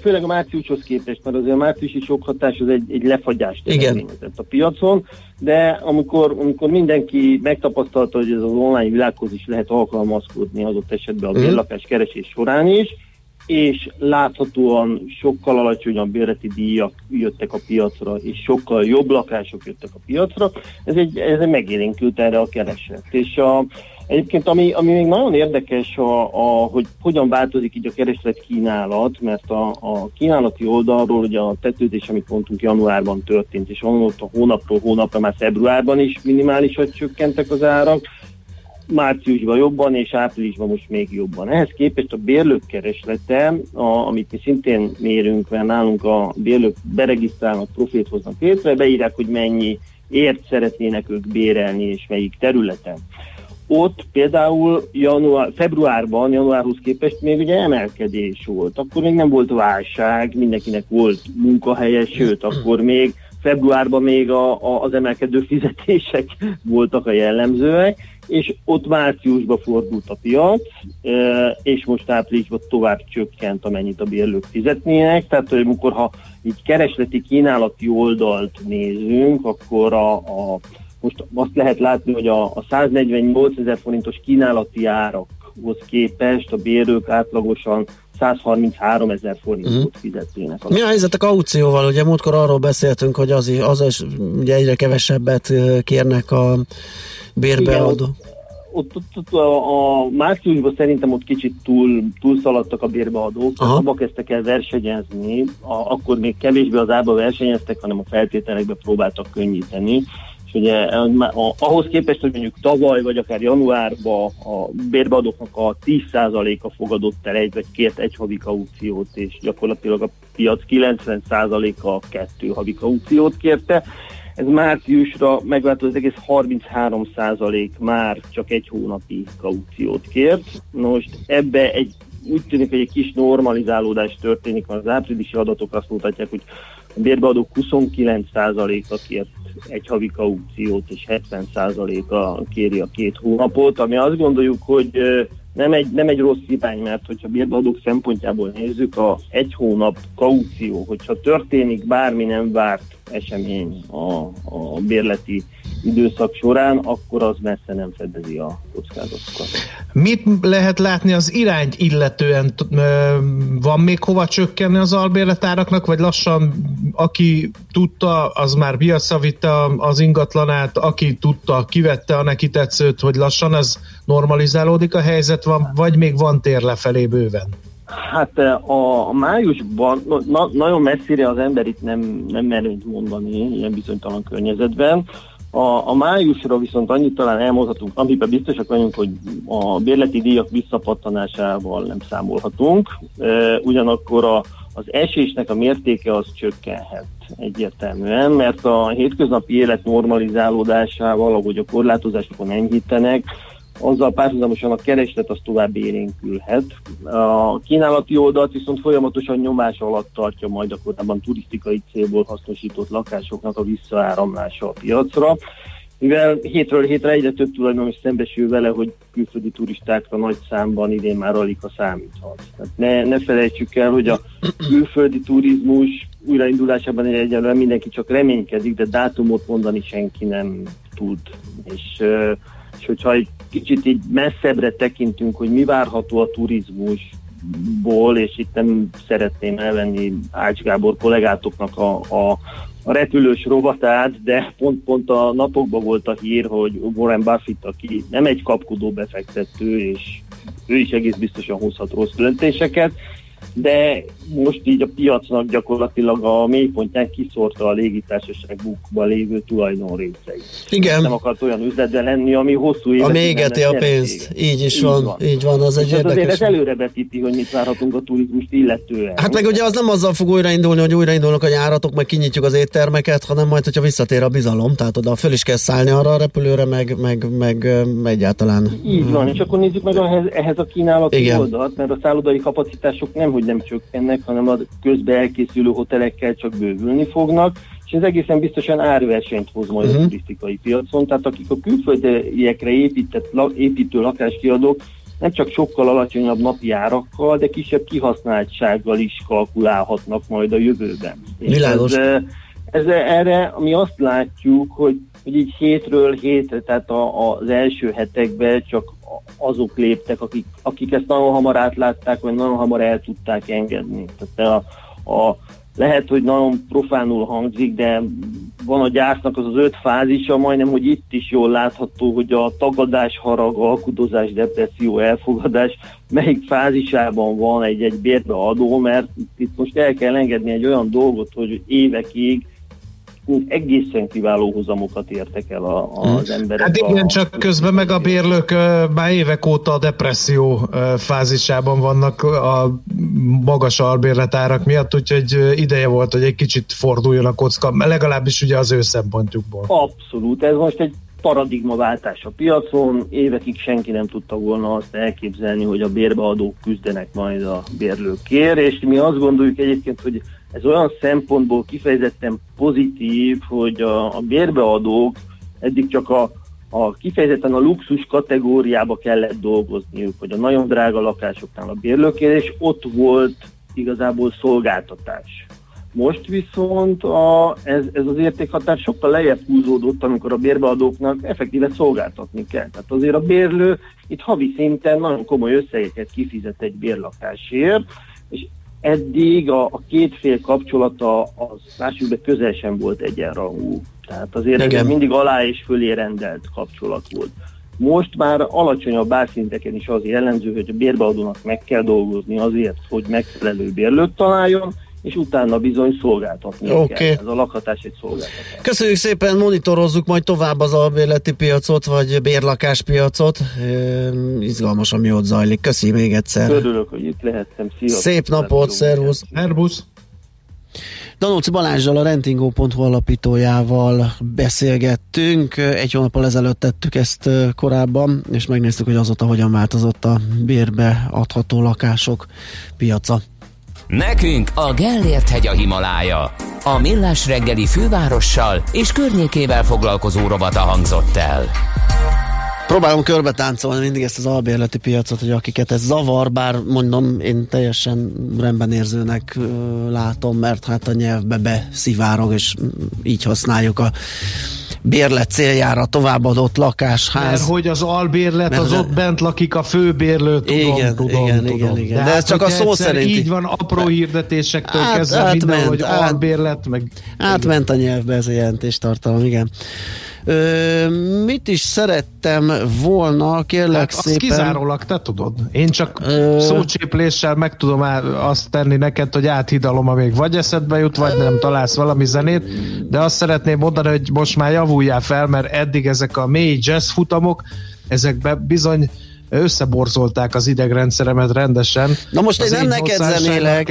Főleg a márciushoz képest, mert azért a márciusi sok hatás az egy lefagyást jelentett a piacon, de amikor mindenki megtapasztalta, hogy ez az online világhoz is lehet alkalmazkodni adott esetben a bérlakás keresés során is, és láthatóan sokkal alacsonyabb bérleti díjak jöttek a piacra, és sokkal jobb lakások jöttek a piacra, ez egy megélénkült erre a kereset. És egyébként, ami még nagyon érdekes, hogy hogyan változik így a kereslet-kínálat, mert a kínálati oldalról ugye a tetőzés, amit mondtunk, januárban történt, és ott a hónapról hónapra már februárban is minimálisan csökkentek az árak, márciusban jobban, és áprilisban most még jobban. Ehhez képest a bérlők kereslete, amit mi szintén mérünk, mert nálunk a bérlők beregisztrálnak, profilt hoznak létre, beírják, hogy mennyi ért szeretnének ők bérelni, és melyik területen. Ott például februárhoz képest még ugye emelkedés volt. Akkor még nem volt válság, mindenkinek volt munkahelye, sőt, akkor még februárban még az emelkedő fizetések voltak a jellemzőek, és ott márciusban fordult a piac, és most áprilisban tovább csökkent, amennyit a bérlők fizetnének. Tehát, hogy amikor ha így keresleti-kínálati oldalt nézünk, akkor most azt lehet látni, hogy a 148.000 forintos kínálati árakhoz képest a bérlők átlagosan 133.000 forintot fizetnének. Mi a helyzetek aukcióval? Ugye múltkor arról beszéltünk, hogy az is ugye egyre kevesebbet kérnek a bérbeadó. Ott a márciusban szerintem ott kicsit túlszaladtak a bérbeadók, abba kezdtek el versenyezni, akkor még kevésbé az árba versenyeztek, hanem a feltételekbe próbáltak könnyíteni. És ugye ahhoz képest, hogy mondjuk tavaly, vagy akár januárban a bérbeadóknak a 10%-a fogadott el egy, vagy kért egy havi aukciót, és gyakorlatilag a piac 90%-a 2 havi aukciót kérte. Ez márciusra megváltozott, egész 33% már csak egy hónapi aukciót kért. Most ebbe úgy tűnik, hogy egy kis normalizálódás történik, mert az áprilisi adatok azt mutatják, hogy a bérbeadók 29%-a kért egy havi aukciót, és 70%-a kéri a 2 hónapot, ami azt gondoljuk, hogy nem egy rossz irány, mert hogyha bérbeadók szempontjából nézzük, a egy hónap aukció, hogyha történik bármi nem várt esemény a bérleti időszak során, akkor az messze nem fedezi a kockázatokat. Mit lehet látni az irányt illetően? Van még hova csökkenni az albérletáraknak, vagy lassan aki tudta, az már piacra vitte az ingatlanát, aki tudta, kivette a neki tetszőt, hogy lassan ez normalizálódik a helyzet, van, vagy még van tér lefelé bőven? Hát a májusban nagyon messzire az ember itt nem merőnyt mondani ilyen bizonytalan környezetben. A májusra viszont annyit talán elmondhatunk, amiben biztosak vagyunk, hogy a bérleti díjak visszapattanásával nem számolhatunk. Ugyanakkor az esésnek a mértéke az csökkenhet egyértelműen, mert a hétköznapi élet normalizálódásával, ahogy a korlátozásokon enyhítenek, azzal párhuzamosan a kereslet az tovább élénkülhet. A kínálati oldalt viszont folyamatosan nyomás alatt tartja majd a korábban turisztikai célból hasznosított lakásoknak a visszaáramlása a piacra, mivel hétről hétre egyre több tulajdonos szembesül vele, hogy külföldi turistákra nagy számban idén már alig ha számíthat. Tehát ne felejtsük el, hogy a külföldi turizmus újraindulásában egyelőre mindenki csak reménykedik, de dátumot mondani senki nem tud. És hogyha egy kicsit így messzebbre tekintünk, hogy mi várható a turizmusból, és itt nem szeretném elvenni Ács Gábor kollégátoknak a repülős rovatát, de pont a napokban volt a hír, hogy Warren Buffett, aki nem egy kapkodó befektető, és ő is egész biztosan hozhat rossz döntéseket, de most így a piacnak gyakorlatilag a mélypontján kiszórta a légitársaság bookban lévő tulajdon részeit. Igen. Nem akart olyan üzletben lenni, ami hosszú évekig... Ami égeti a pénzt. Így is van. Így van, az egy érdekes. Azért ez előre vetíti, hogy mit várhatunk a turizmust illetően. Hát meg ugye az nem azzal fog újraindulni, hogy újraindulnak a járatok, meg kinyitjuk az éttermeket, hanem majd, hogyha visszatér a bizalom, tehát oda föl is kell szállni arra a repülőre, meg egyáltalán. Így van, és akkor nézzük meg ehhez a kínálati oldalt, mert a szállodai kapacitások nemhogy nem csökkennek, hanem a közben elkészülő hotelekkel csak bővülni fognak, és ez egészen biztosan árversenyt hoz majd a turisztikai piacon, tehát akik a külföldiekre építő lakáskiadók nem csak sokkal alacsonyabb napi árakkal, de kisebb kihasználtsággal is kalkulálhatnak majd a jövőben. Világos. Ez erre mi azt látjuk, hogy így hétről hétre, tehát az első hetekben csak azok léptek, akik ezt nagyon hamar átlátták, vagy nagyon hamar el tudták engedni. Tehát lehet, hogy nagyon profánul hangzik, de van a gyásznak az 5 fázisa, majdnem, hogy itt is jól látható, hogy a tagadás, harag, alkudozás, depresszió, elfogadás melyik fázisában van egy bérbeadó, mert itt most el kell engedni egy olyan dolgot, hogy évekig egészen kiváló hozamokat értek el az emberek. Hát igen, csak közben meg a bérlők már évek óta a depresszió fázisában vannak a magas albérletárak miatt, úgyhogy ideje volt, hogy egy kicsit forduljon a kocka, legalábbis ugye az ő szempontjukból. Abszolút, ez most egy paradigmaváltás a piacon, évekig senki nem tudta volna azt elképzelni, hogy a bérbeadók küzdenek majd a bérlőkért, és mi azt gondoljuk egyébként, hogy ez olyan szempontból kifejezetten pozitív, hogy a bérbeadók eddig csak kifejezetten a luxus kategóriába kellett dolgozniuk, hogy a nagyon drága lakásoknál a bérlőkért, és ott volt igazából szolgáltatás. Most viszont ez az értékhatár sokkal lejjebb húzódott, amikor a bérbeadóknak effektíve szolgáltatni kell. Tehát azért a bérlő itt havi szinten nagyon komoly összegeket kifizet egy bérlakásért, és eddig a két fél kapcsolata az másik, de közel sem volt egyenrangú. Tehát azért ez mindig alá és fölé rendelt kapcsolat volt. Most már alacsonyabb bárszinteken is az jellemző, hogy a bérbeadónak meg kell dolgozni azért, hogy megfelelő bérlőt találjon, és utána bizony szolgáltatni kell. Ez a lakhatás egy szolgáltatás. Köszönjük szépen, monitorozzuk majd tovább az albérleti piacot, vagy bérlakáspiacot. Izgalmas, ami ott zajlik. Köszi még egyszer. Örülök, hogy itt lehettem. Sziasztok. Szép napot, szervusz. Szervusz. Danóci Balázsral, a rentingo.hu alapítójával beszélgettünk. Egy hónappal ezelőtt tettük ezt korábban, és megnéztük, hogy azóta hogyan változott a bérbe adható lakások piaca. Nekünk a Gellért-hegy a Himalája. A Millás reggeli fővárossal és környékével foglalkozó rovata hangzott el. Próbálom körbe táncolni mindig ezt az albérleti piacot, hogy akiket ez zavar, bár mondom, én teljesen rendben érzőnek látom, mert hát a nyelvbe beszivárog, és így használjuk a bérlet céljára továbbadott lakásház. Mert hogy az albérlet, mert az ott bent lakik a főbérlő, tudom. De ez csak a szó szerint. Így van, apró hirdetésektől kezdve minden, hogy albérlet, meg... Átment a nyelvbe ez a jelentéstartalom, igen. Mit is szerettem volna, kérlek hát szépen... Azt kizárólag te tudod. Én csak szócsépléssel meg tudom azt tenni neked, hogy áthidalom, amíg vagy eszedbe jut, vagy nem találsz valami zenét, de azt szeretném mondani, hogy most már javuljál fel, mert eddig ezek a mély jazz futamok, ezekbe bizony összeborzolták az idegrendszeremet rendesen. Na most én nem neked zenélek,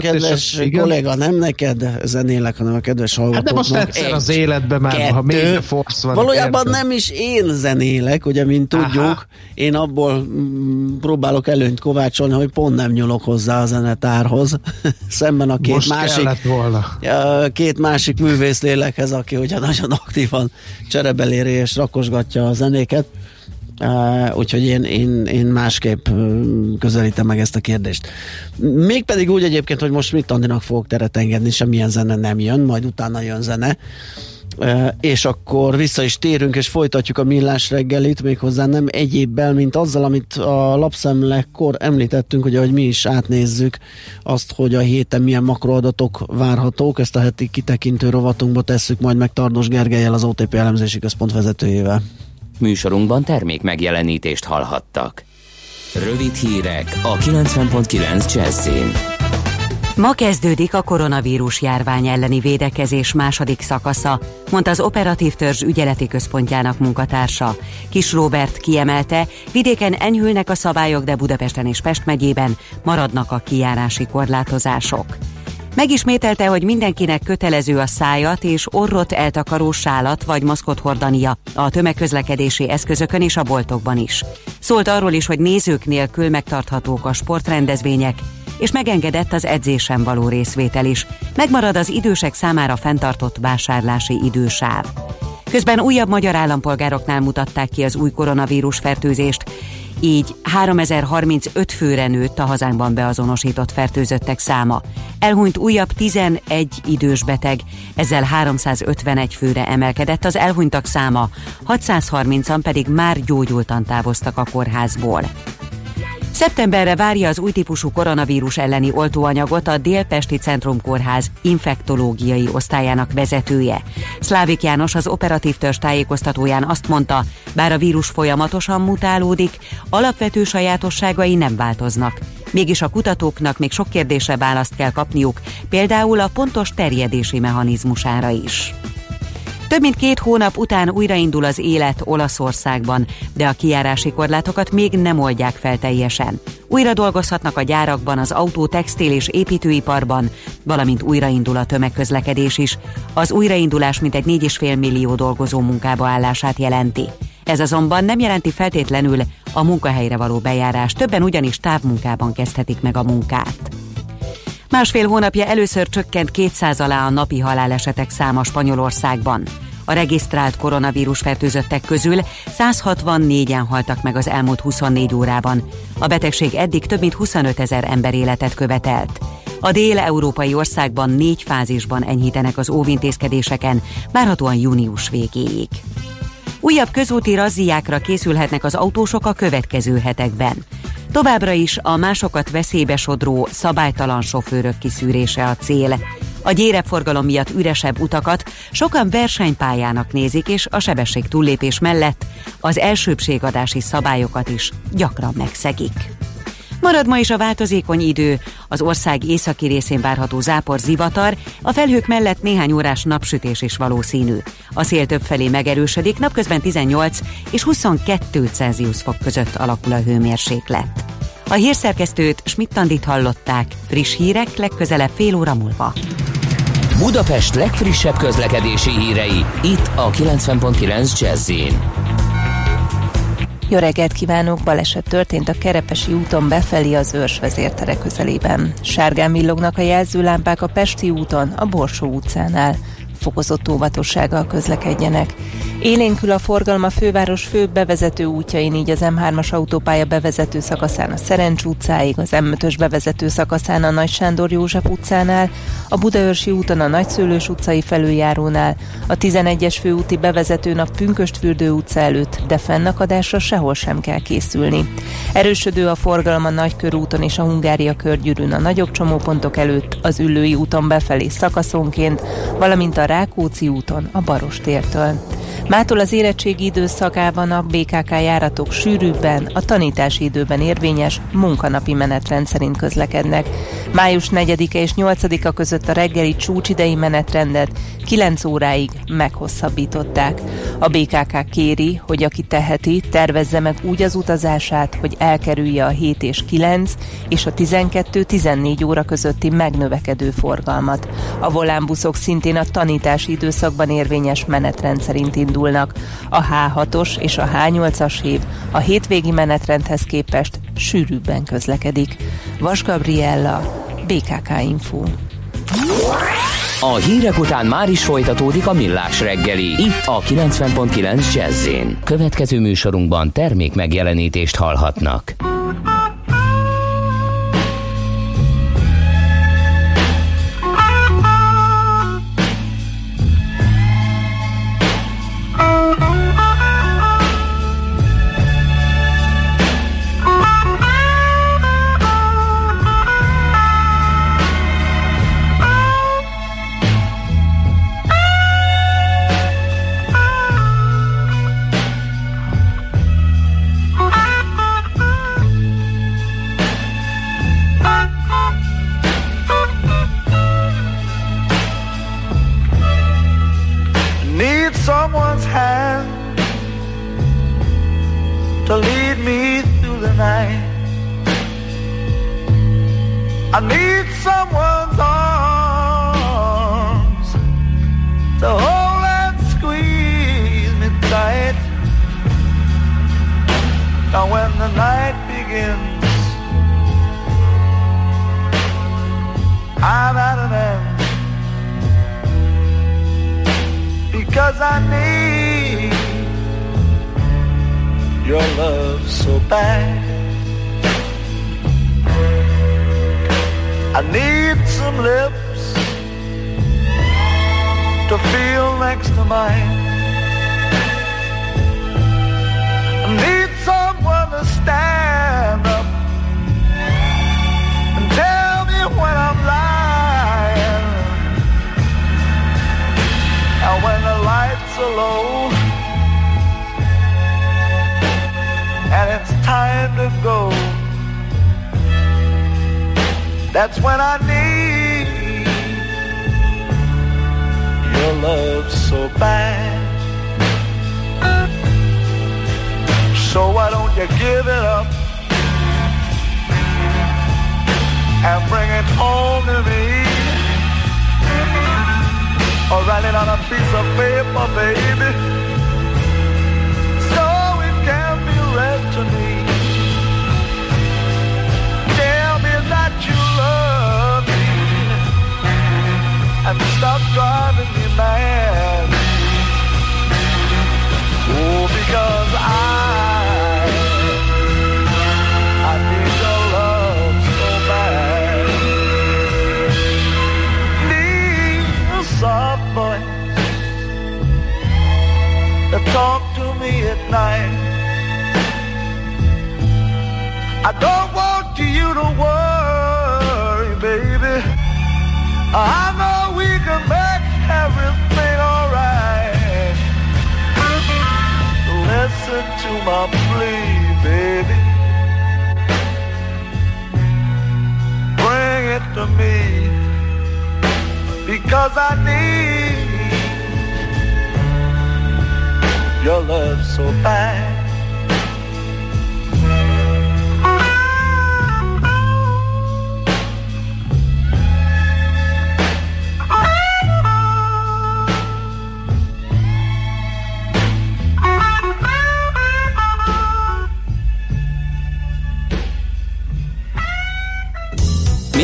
kedves kolléga, nem neked zenélek, hanem a kedves hallgatóknak. Hát de most egyszer az életben már, ha még forsz van. Valójában érte. Nem is én zenélek, ugye, mint tudjuk, én abból próbálok előnyt kovácsolni, hogy pont nem nyúlok hozzá a zenetárhoz, szemben a két másik művészlélekhez, aki ugye nagyon aktívan cserebeléré és rakosgatja a zenéket. Úgyhogy én másképp közelítem meg ezt a kérdést. Mégpedig úgy egyébként, hogy most Schmidt Andinak fogok teret engedni, semmilyen zene nem jön, majd utána jön zene. És akkor vissza is térünk, és folytatjuk a millás reggelit, méghozzá nem egyébbel, mint azzal, amit a lapszemlekor említettünk, ugye, hogy mi is átnézzük azt, hogy a héten milyen makroadatok várhatók. Ezt a heti kitekintő rovatunkba tesszük majd meg Tardos Gergelyel, az OTP elemzési központ vezetőjével. Műsorunkban termék megjelenítést hallhattak. Rövid hírek a 90.9 Jazz-én. Ma kezdődik a koronavírus járvány elleni védekezés második szakasza, mondta az Operatív Törzs ügyeleti központjának munkatársa. Kis Róbert kiemelte, vidéken enyhülnek a szabályok, de Budapesten és Pest megyében maradnak a kijárási korlátozások. Megismételte, hogy mindenkinek kötelező a szájat és orrot eltakaró sálat vagy maszkot hordania a tömegközlekedési eszközökön és a boltokban is. Szólt arról is, hogy nézők nélkül megtarthatók a sportrendezvények, és megengedett az edzésen való részvétel is. Megmarad az idősek számára fenntartott vásárlási idősáv. Közben újabb magyar állampolgároknál mutatták ki az új koronavírus fertőzést, így 3035 főre nőtt a hazánkban beazonosított fertőzöttek száma. Elhunyt újabb 11 idős beteg, ezzel 351 főre emelkedett az elhunytak száma, 630-an pedig már gyógyultan távoztak a kórházból. Szeptemberre várja az új típusú koronavírus elleni oltóanyagot a Dél-Pesti Centrum Kórház infektológiai osztályának vezetője. Szlávik János az Operatív Törzs tájékoztatóján azt mondta, bár a vírus folyamatosan mutálódik, alapvető sajátosságai nem változnak. Mégis a kutatóknak még sok kérdésre választ kell kapniuk, például a pontos terjedési mechanizmusára is. Több mint 2 hónap után újraindul az élet Olaszországban, de a kijárási korlátokat még nem oldják fel teljesen. Újra dolgozhatnak a gyárakban, az autó, textil és építőiparban, valamint újraindul a tömegközlekedés is. Az újraindulás mintegy 4,5 millió dolgozó munkába állását jelenti. Ez azonban nem jelenti feltétlenül a munkahelyre való bejárást, többen ugyanis távmunkában kezdhetik meg a munkát. Másfél hónapja először csökkent 200 alá a napi halálesetek száma Spanyolországban. A regisztrált koronavírus fertőzöttek közül 164-en haltak meg az elmúlt 24 órában. A betegség eddig több mint 25 000 ember életet követelt. A dél-európai országban 4 fázisban enyhítenek az óvintézkedéseken, várhatóan június végéig. Újabb közúti razziákra készülhetnek az autósok a következő hetekben. Továbbra is a másokat veszélybe sodró, szabálytalan sofőrök kiszűrése a cél. A gyérepforgalom miatt üresebb utakat sokan versenypályának nézik, és a sebesség túllépés mellett az elsőbségadási szabályokat is gyakran megszegik. Marad ma is a változékony idő, az ország északi részén várható zápor, zivatar, a felhők mellett néhány órás napsütés is valószínű. A szél többfelé megerősödik, napközben 18 és 22 Celsius fok között alakul a hőmérséklet. A hírszerkesztőt, Schmidt Andit hallották, friss hírek legközelebb fél óra múlva. Budapest legfrissebb közlekedési hírei, itt a 90.9 Jazz-in. Jó reggelt kívánok! Baleset történt a Kerepesi úton befelé az Őrs vezértere közelében. Sárgán villognak a jelzőlámpák a Pesti úton, a Borsó utcánál. Fokozott óvatossággal közlekedjenek. Élénkül a forgalma főváros fő bevezető útjain, így az M3-as autópálya bevezető szakaszán a Szerencs utcáig, az M5-ös bevezető szakaszán a Nagy Sándor József utcánál, a Budaörsi úton a Nagyszőlős utcai felüljárónál, a 11-es főúti bevezetőn a Pünköstfürdő utca előtt, de fennakadásra sehol sem kell készülni. Erősödő a forgalma a Nagykörúton és a Hungária körgyűrűn a nagyobb csomópontok előtt, az Üllői úton befelé szakaszonként, valamint a Rákóczi úton a Barostértől. Mától az érettségi időszakában a BKK járatok sűrűbben, a tanítási időben érvényes munkanapi menetrend szerint közlekednek. Május 4-e és 8-a között a reggeli csúcsidei menetrendet 9 óráig meghosszabbították. A BKK kéri, hogy aki teheti, tervezze meg úgy az utazását, hogy elkerülje a 7 és 9 és a 12-14 óra közötti megnövekedő forgalmat. A volánbuszok szintén a tanítási időszakban érvényes menetrend szerint indulnak. A H6-os és a H8-as hév a hétvégi menetrendhez képest sűrűbben közlekedik. Vas Gabriella, BKK Info. A hírek után már is folytatódik a Millás reggeli, itt a 90.9 Jazz-én. Következő műsorunkban termék megjelenítést hallhatnak.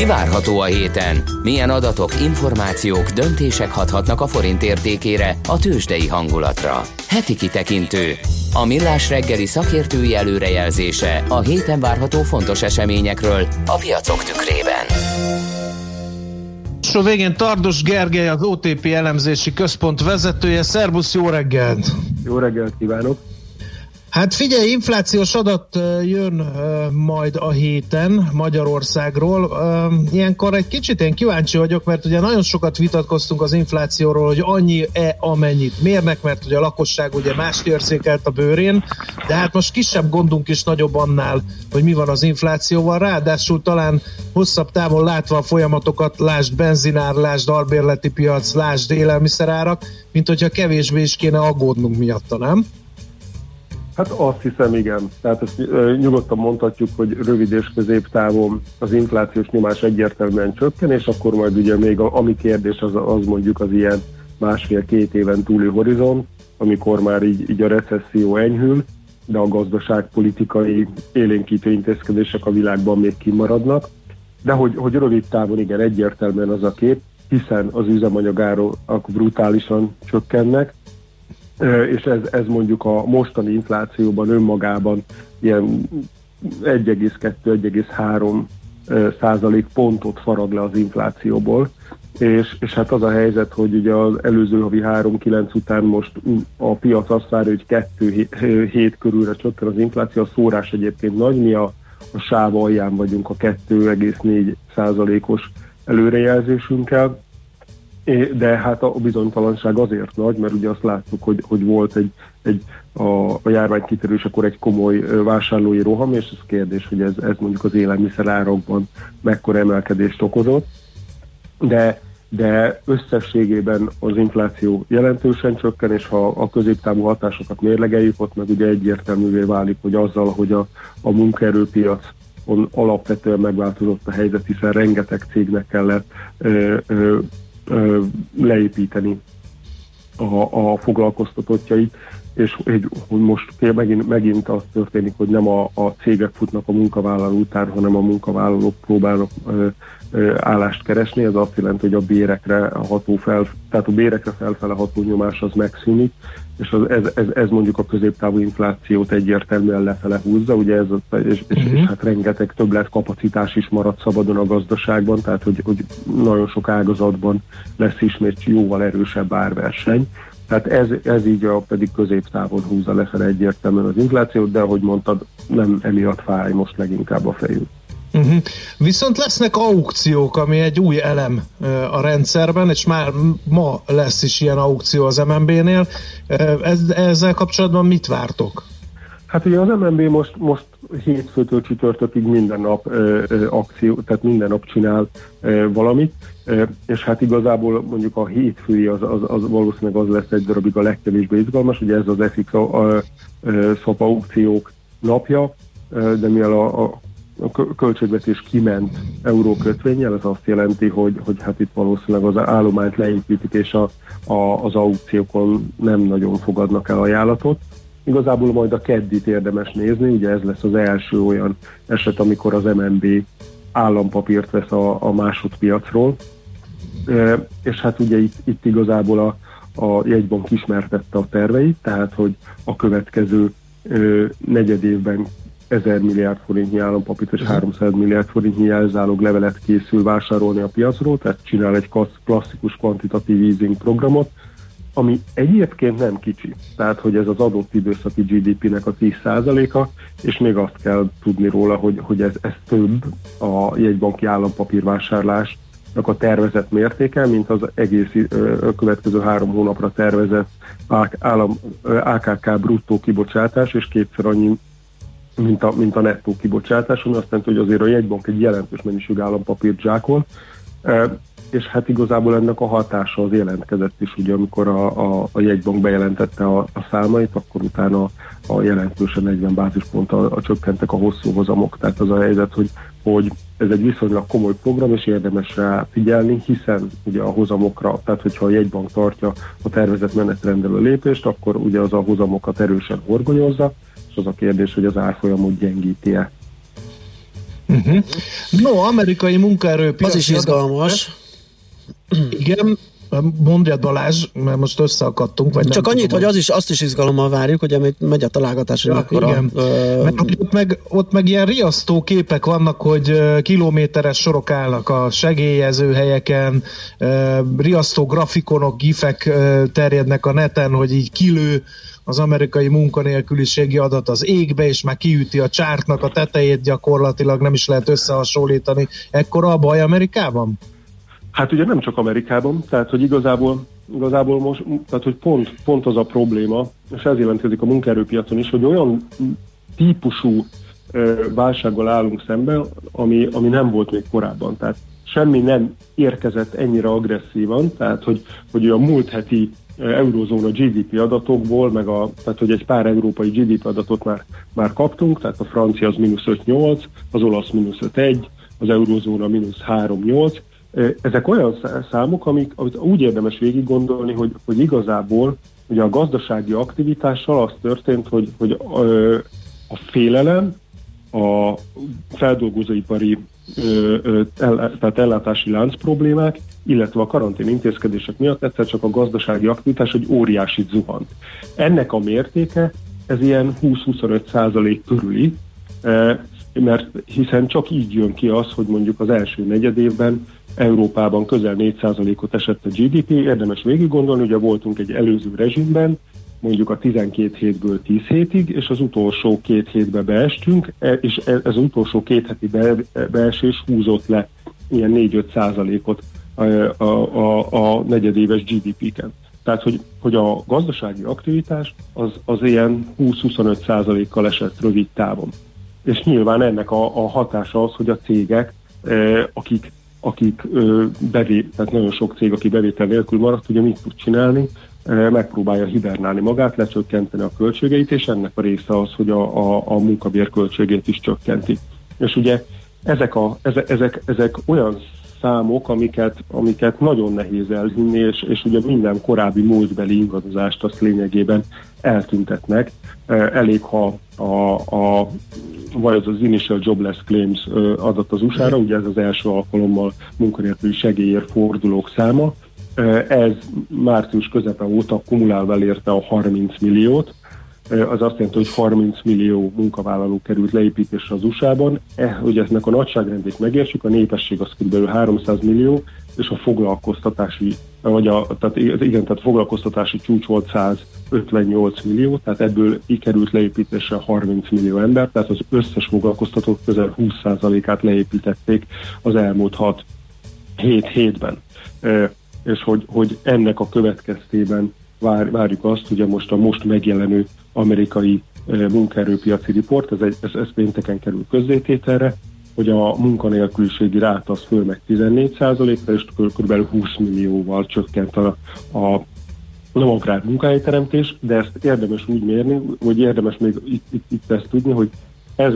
Mi várható a héten? Milyen adatok, információk, döntések hathatnak a forint értékére, a tőzsdei hangulatra? Heti kitekintő. A Millás reggeli szakértői előrejelzése a héten várható fontos eseményekről a piacok tükrében. A végén Tardos Gergely, az OTP elemzési központ vezetője. Szerbusz, jó reggelt! Jó reggelt kívánok! Hát figyelj, inflációs adat jön majd a héten Magyarországról. Ilyenkor egy kicsit én kíváncsi vagyok, mert ugye nagyon sokat vitatkoztunk az inflációról, hogy annyi-e, amennyit mérnek, mert ugye a lakosság ugye mást érzékelt a bőrén, de hát most kisebb gondunk is nagyobb annál, hogy mi van az inflációval, ráadásul talán hosszabb távon látva a folyamatokat, lásd benzinár, lásd albérleti piac, lásd élelmiszerárak, mint hogyha kevésbé is kéne aggódnunk miatta, nem? Hát azt hiszem, igen. Tehát ezt nyugodtan mondhatjuk, hogy rövid és középtávon az inflációs nyomás egyértelműen csökken, és akkor majd ugye még ami kérdés az mondjuk az ilyen másfél-két éven túli horizont, amikor már így a recesszió enyhül, de a gazdaságpolitikai élénkítő intézkedések a világban még kimaradnak. De hogy rövid távon igen, egyértelműen az a kép, hiszen az üzemanyagárak brutálisan csökkennek, és ez mondjuk a mostani inflációban önmagában ilyen 1,2-1,3% pontot farag le az inflációból, és hát az a helyzet, hogy ugye az előző havi 3,9 után most a piac azt várja, hogy 2,7 körülre csökken az infláció, a szórás egyébként nagy, mi a sáv alján vagyunk a 2,4%-os előrejelzésünkkel, de hát a bizonytalanság azért nagy, mert ugye azt láttuk, hogy volt a járvány kitörésekor egy komoly vásárlói roham, és ez kérdés, hogy ez mondjuk az élelmiszerárakban mekkora emelkedést okozott, de összességében az infláció jelentősen csökken, és ha a középtávú hatásokat mérlegeljük, ott meg ugye egyértelművé válik, hogy azzal, hogy a munkaerőpiac alapvetően megváltozott a helyzet, hiszen rengeteg cégnek kellett leépíteni a foglalkoztatottjait, és most megint az történik, hogy nem a cégek futnak a munkavállaló után, hanem a munkavállalók próbálnak állást keresni. Ez azt jelenti, hogy a bérekre felfele ható nyomás az megszűnik, és ez mondjuk a középtávú inflációt egyértelműen lefele húzza, ugye és hát rengeteg többletkapacitás is marad szabadon a gazdaságban, tehát hogy nagyon sok ágazatban lesz ismét jóval erősebb árverseny. Tehát ez így pedig középtávon húzza lefele egyértelműen az inflációt, de ahogy mondtad, nem emiatt fáj most leginkább a fejünk. Uh-huh. Viszont lesznek aukciók, ami egy új elem a rendszerben, és már ma lesz is ilyen aukció az MNB-nél. Ezzel kapcsolatban mit vártok? Hát ugye az MNB most hétfőtől csütörtökig minden nap akció, tehát minden nap csinál valamit, és hát igazából mondjuk a hétfői az valószínűleg az lesz egy darabig a legkevésbé izgalmas, ugye ez az FX swap aukciók napja, de mivel a költségvetés kiment eurókötvényel, ez azt jelenti, hogy hát itt valószínűleg az állományt leépítik, és az aukciókon nem nagyon fogadnak el ajánlatot. Igazából majd a keddit érdemes nézni, ugye ez lesz az első olyan eset, amikor az MNB állampapírt vesz a másodpiacról, és hát ugye itt igazából a jegybank ismertette a terveit, tehát hogy a következő negyed évben 1000 milliárd forintnyi állampapírt és 300 milliárd forintnyi jelzálog levelet készül vásárolni a piacról, tehát csinál egy klasszikus kvantitatív easing programot, ami egyébként nem kicsi. Tehát, hogy ez az adott időszaki GDP-nek a 10%-a, és még azt kell tudni róla, hogy ez több a jegybanki állampapírvásárlásnak a tervezett mértéke, mint az egész következő 3 hónapra tervezett AKK bruttó kibocsátás, és kétszer annyi, mint a nettó kibocsátás, ami azt jelenti, hogy azért a jegybank egy jelentős mennyiség állampapírt zsákol, és hát igazából ennek a hatása az jelentkezett is, ugye amikor a jegybank bejelentette a számait, akkor utána a jelentősen 40 bázisponttal csökkentek a hosszú hozamok. Tehát az a helyzet, hogy ez egy viszonylag komoly program, és érdemes rá figyelni, hiszen ugye a hozamokra, tehát hogyha a jegybank tartja a tervezett menetrendelő lépést, akkor ugye az a hozamokat erősen horgonyozza, és az a kérdés, hogy az árfolyamot gyengíti-e. Uh-huh. No, amerikai munkaerőpiac. Az is izgalmas. Igen. Mondja Balázs, mert most összeakadtunk. Vagy csak nem annyit, tudom, hogy azt is izgalommal várjuk, hogy megy a találgatás, hogy mekkora. Ott meg ilyen riasztó képek vannak, hogy kilométeres sorok állnak a segélyező helyeken, riasztó grafikonok, gifek terjednek a neten, hogy így kilő az amerikai munkanélküliségi adat az égbe, és már kiüti a csártnak a tetejét gyakorlatilag, nem is lehet összehasonlítani. Ekkora a baj Amerikában? Hát ugye nem csak Amerikában, tehát hogy igazából most, tehát hogy pont az a probléma, és ez jelentkezik a munkaerőpiacon is, hogy olyan típusú válsággal állunk szemben, ami nem volt még korábban. Tehát semmi nem érkezett ennyire agresszívan, tehát hogy a múlt heti eurózóna GDP adatokból, meg tehát hogy egy pár európai GDP adatot már kaptunk, tehát a francia az -5,8, az olasz -5,1, az eurózóna -3,8, ezek olyan számok, amit úgy érdemes végig gondolni, hogy igazából ugye a gazdasági aktivitással az történt, hogy a félelem, a feldolgozóipari, tehát ellátási lánc problémák, illetve a karantén intézkedések miatt egyszer csak a gazdasági aktivitás egy óriásit zuhant. Ennek a mértéke ez ilyen 20-25% körüli, mert hiszen csak így jön ki az, hogy mondjuk az első negyedévben Európában közel 4%-ot esett a GDP, érdemes végig gondolni, ugye voltunk egy előző rezsimben, mondjuk a 12 hétből 10 hétig, és az utolsó 2 hétbe beestünk, és ez az utolsó 2 heti beesés húzott le ilyen 4-5%-ot a negyedéves GDP-ken. Tehát, hogy a gazdasági aktivitás az ilyen 20-25%-kal esett rövid távon. És nyilván ennek a hatása az, hogy a cégek, tehát nagyon sok cég, aki bevétel nélkül maradt, ugye mit tud csinálni, megpróbálja hibernálni magát, lecsökkenteni a költségeit, és ennek a része az, hogy a munkabér költségét is csökkenti. És ugye ezek olyan számok, amiket nagyon nehéz elhinni, és ugye minden korábbi múltbeli ingadozást azt lényegében eltüntetnek. Elég, ha vagy az Initial Jobless Claims adat az USA-ra, ugye ez az első alkalommal munkanélküli segélyért fordulók száma. Ez március közepe óta kumulálva elérte a 30 milliót, az azt jelenti, hogy 30 millió munkavállaló került leépítésre az USA-ban. Hogy ennek a nagyságrendét megértsük, a népesség az kb. 300 millió, és a foglalkoztatási, tehát foglalkoztatási csúcs volt 158 millió, tehát ebből került leépítésre 30 millió ember, tehát az összes foglalkoztatók közel 20%-át leépítették az elmúlt 6-7 hétben. És hogy ennek a következtében várjuk azt, ugye most a most megjelenő amerikai munkaerőpiaci riport, ez pénteken kerül közzétételre, hogy a munkanélküliségi ráta az föl meg 14%-ra, és kb. 20 millióval csökkent a nem agrár munkahelyteremtés, de ezt érdemes úgy mérni, hogy érdemes még itt ezt tudni, hogy ez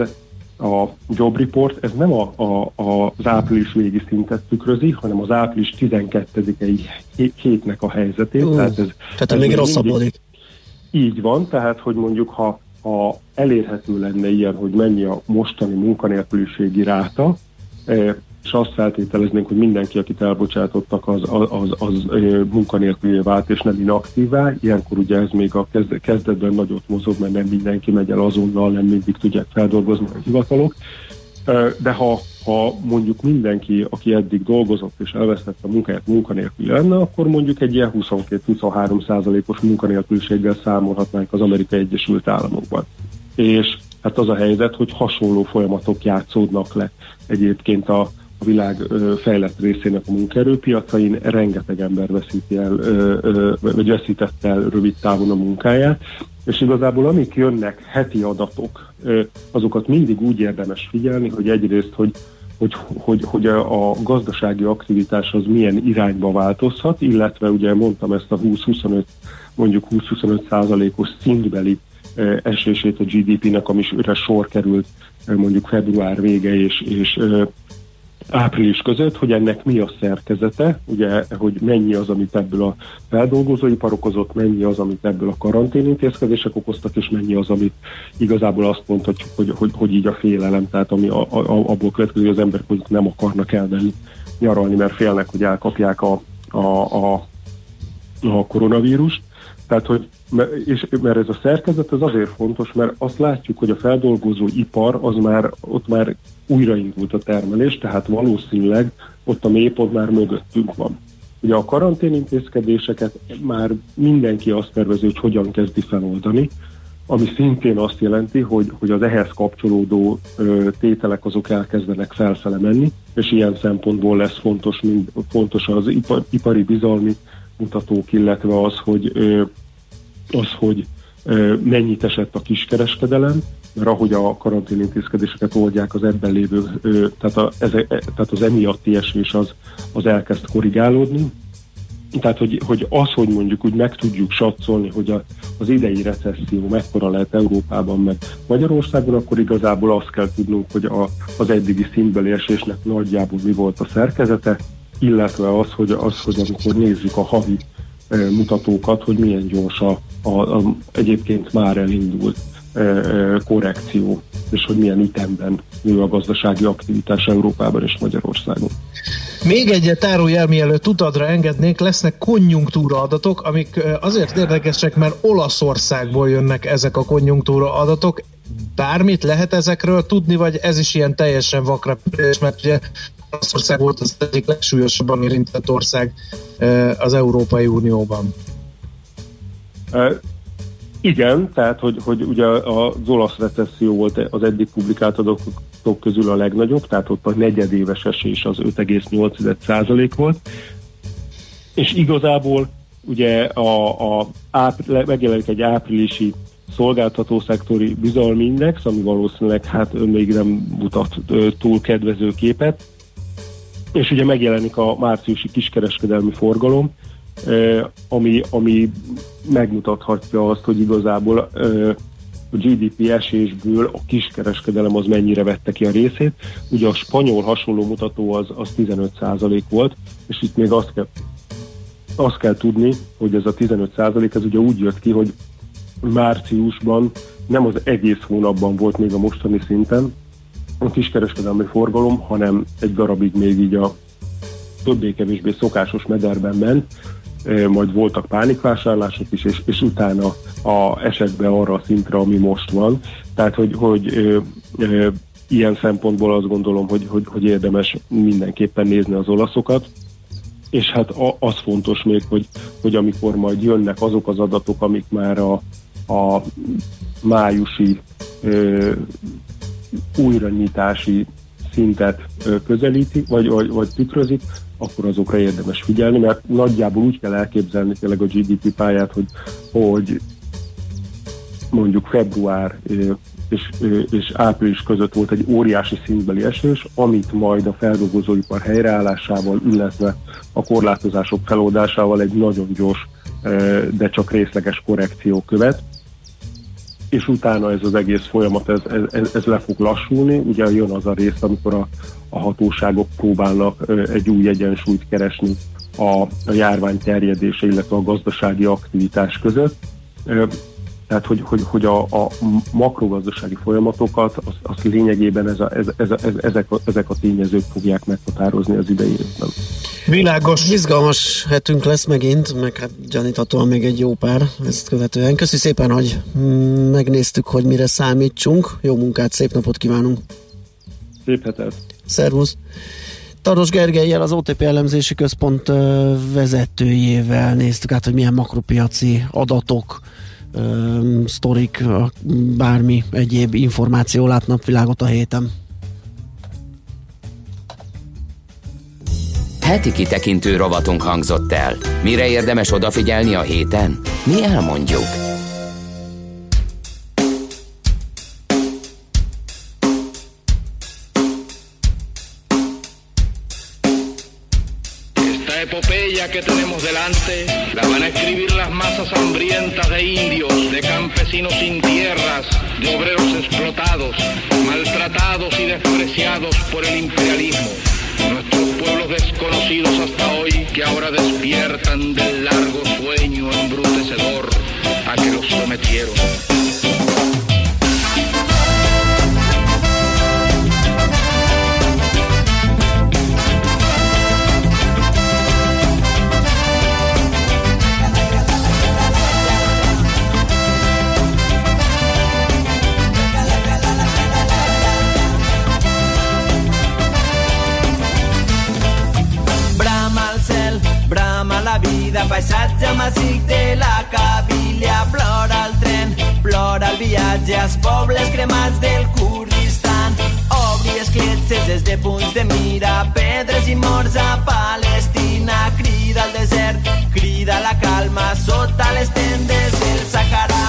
a jobb report, ez nem az április végi szintet tükrözi, hanem az április 12-i hétnek a helyzetét. Tehát ez még rosszabbodik. Így van, tehát hogy mondjuk, ha elérhető lenne ilyen, hogy mennyi a mostani munkanélküliségi ráta, és azt feltételeznénk, hogy mindenki, akit elbocsátottak, az munkanélkülivé vált, és nem inaktívá. Ilyenkor ugye ez még a kezdetben nagyot mozog, mert nem mindenki megy el azonnal, nem mindig tudják feldolgozni a hivatalok. De ha mondjuk mindenki, aki eddig dolgozott és elvesztette a munkáját, munkanélkül lenne, akkor mondjuk egy ilyen 22-23%-os munkanélküliséggel számolhatnánk az Amerikai Egyesült Államokban. És hát az a helyzet, hogy hasonló folyamatok játszódnak le egyébként a világ fejlett részének a munkaerőpiacain, rengeteg ember veszített el rövid távon a munkáját, és igazából amik jönnek heti adatok, azokat mindig úgy érdemes figyelni, hogy egyrészt, hogy a gazdasági aktivitás az milyen irányba változhat, illetve ugye mondtam ezt a 20-25%-os szintbeli esését a GDP-nek, amire sor került mondjuk február vége és április között, hogy ennek mi a szerkezete, ugye, hogy mennyi az, amit ebből a feldolgozóipar okozott, mennyi az, amit ebből a karanténintézkedések okoztak, és mennyi az, amit igazából azt mondhatjuk, hogy így a félelem, tehát ami abból következő, hogy az emberek nem akarnak elmenni nyaralni, mert félnek, hogy elkapják a koronavírust. Tehát, hogy, mert ez a szerkezet ez azért fontos, mert azt látjuk, hogy a feldolgozó ipar az már, ott már újraindult a termelés, tehát valószínűleg ott a mélypont már mögöttünk van. Ugye a karanténintézkedéseket már mindenki azt tervezi, hogy hogyan kezdi feloldani, ami szintén azt jelenti, hogy az ehhez kapcsolódó tételek azok elkezdenek felfele menni, és ilyen szempontból lesz fontos az ipari bizalmi mutatók, illetve az, hogy mennyit esett a kiskereskedelem, mert ahogy a karanténintézkedéseket oldják, az ebben lévő, tehát az emiatti esés az elkezd korrigálódni. Tehát, hogy mondjuk úgy meg tudjuk satszolni, hogy az idei recesszió mekkora lehet Európában, meg Magyarországon, akkor igazából azt kell tudnunk, hogy az eddigi szintbeli esésnek nagyjából mi volt a szerkezete, illetve az, hogy amikor nézzük a havi mutatókat, hogy milyen gyors a egyébként már elindult korrekció, és hogy milyen ütemben nő a gazdasági aktivitás Európában és Magyarországon. Még egyet árulj, mielőtt utadra engednék, lesznek konjunktúra adatok, amik azért érdekesek, mert Olaszországból jönnek ezek a konjunktúra adatok. Bármit lehet ezekről tudni, vagy ez is ilyen teljesen vakrapülés, mert ugye Olaszország volt az egyik legsúlyosabban érintett ország az Európai Unióban. Igen, tehát hogy ugye az olasz recesszió volt az eddig publikált adatok közül a legnagyobb, tehát ott a negyedéves esés az 5,8% volt, és igazából ugye megjelenik egy áprilisi szolgáltató szektori bizalmi index, ami valószínűleg még nem mutat túl kedvező képet, és ugye megjelenik a márciusi kiskereskedelmi forgalom, ami megmutathatja azt, hogy igazából a GDP esésből a kiskereskedelem az mennyire vette ki a részét. Ugye a spanyol hasonló mutató az 15% volt, és itt még azt kell tudni, hogy ez a 15% ez ugye úgy jött ki, hogy márciusban nem az egész hónapban volt még a mostani szinten a kiskereskedelmi forgalom, hanem egy darabig még így a többé-kevésbé szokásos mederben ment, majd voltak pánikvásárlások is, és utána esett be arra a szintre, ami most van. Tehát, hogy ilyen szempontból azt gondolom, hogy érdemes mindenképpen nézni az olaszokat, és hát az fontos még, hogy amikor majd jönnek azok az adatok, amik már a májusi újranyitási szintet közelíti, vagy tükrözik, akkor azokra érdemes figyelni, mert nagyjából úgy kell elképzelni tényleg a GDP pályát, hogy mondjuk február és április között volt egy óriási szintbeli esés, amit majd a feldolgozóipar helyreállásával, illetve a korlátozások feloldásával egy nagyon gyors, de csak részleges korrekció követ, és utána ez az egész folyamat, ez le fog lassulni, ugye jön az a rész, amikor a hatóságok próbálnak egy új egyensúlyt keresni a járvány terjedése, illetve a gazdasági aktivitás között. Tehát, hogy a makrogazdasági folyamatokat, az lényegében ezek a tényezők fogják meghatározni az idei évben. Világos, izgalmas hetünk lesz megint, meg hát gyaníthatóan még egy jó pár ezt követően. Köszi szépen, hogy megnéztük, hogy mire számítsunk. Jó munkát, szép napot kívánunk! Szép hetet! Szervusz! Tardos Gergellyel, az OTP elemzési központ vezetőjével néztük át, hogy milyen makropiaci adatok, sztorik, bármi egyéb információ lát napvilágot a héten. Heti kitekintő rovatunk hangzott el. Mire érdemes odafigyelni a héten? Mi elmondjuk. Que tenemos delante, la van a escribir las masas hambrientas de indios, de campesinos sin tierras, de obreros explotados, maltratados y despreciados por el imperialismo. que ahora despiertan del largo sueño embrutecedor a que los sometieron. Paisatge massic de la Cabília, plora el tren, plora el viatge als pobles cremats del Kurdistan. Obri escletxes des de punts de mira, pedres i morts a Palestina. Crida el desert, crida la calma sota les tendes del Sàhara.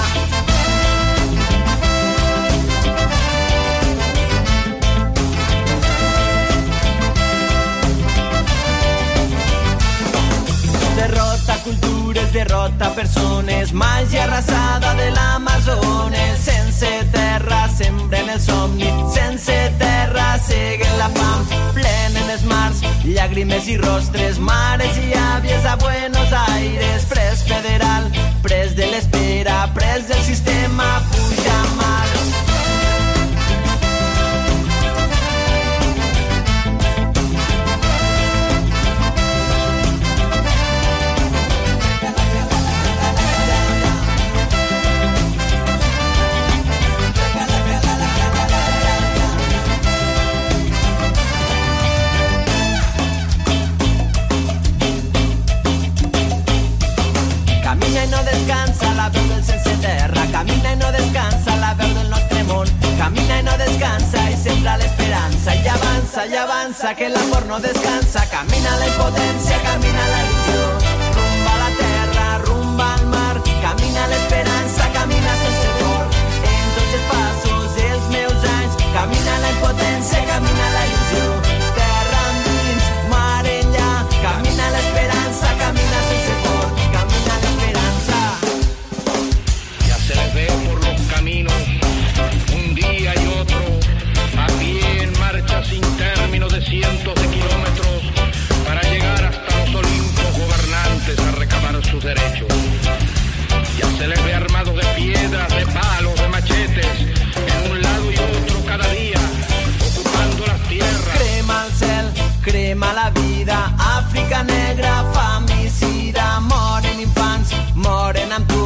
Derrota cultures, derrota persones, màgia arrasada de l'Amazones. Sense terra sembren el somni, sense terra seguen la fam. Plenen els mars, llàgrimes i rostres, mares i àvies a Buenos Aires. Pres federal, pres de l'espera, pres del sistema puja mal. Camina y no descansa la veu del nostre món. Camina y no descansa y sembra l'esperança. I avança, que l'amor no descansa. Camina la impotència, camina la il·lusió. Rumba la terra, rumba al mar. Camina l'esperança, camina sense por. En tots els passos, els meus anys. Camina la impotència, camina la il·lusió. Terra endins, mar enllà. Camina l'esperança, camina sense por. Camina l'esperança. Ya se les ve por los caminos, un día y otro, a pie en marcha sin términos de cientos de kilómetros, para llegar hasta los olimpos gobernantes a reclamar sus derechos. Ya se les ve armados de piedras, de palos, de machetes, en un lado y otro cada día, ocupando las tierras. Crema el cel, crema la vida, África negra, famicida, moren infants, moren amb tu.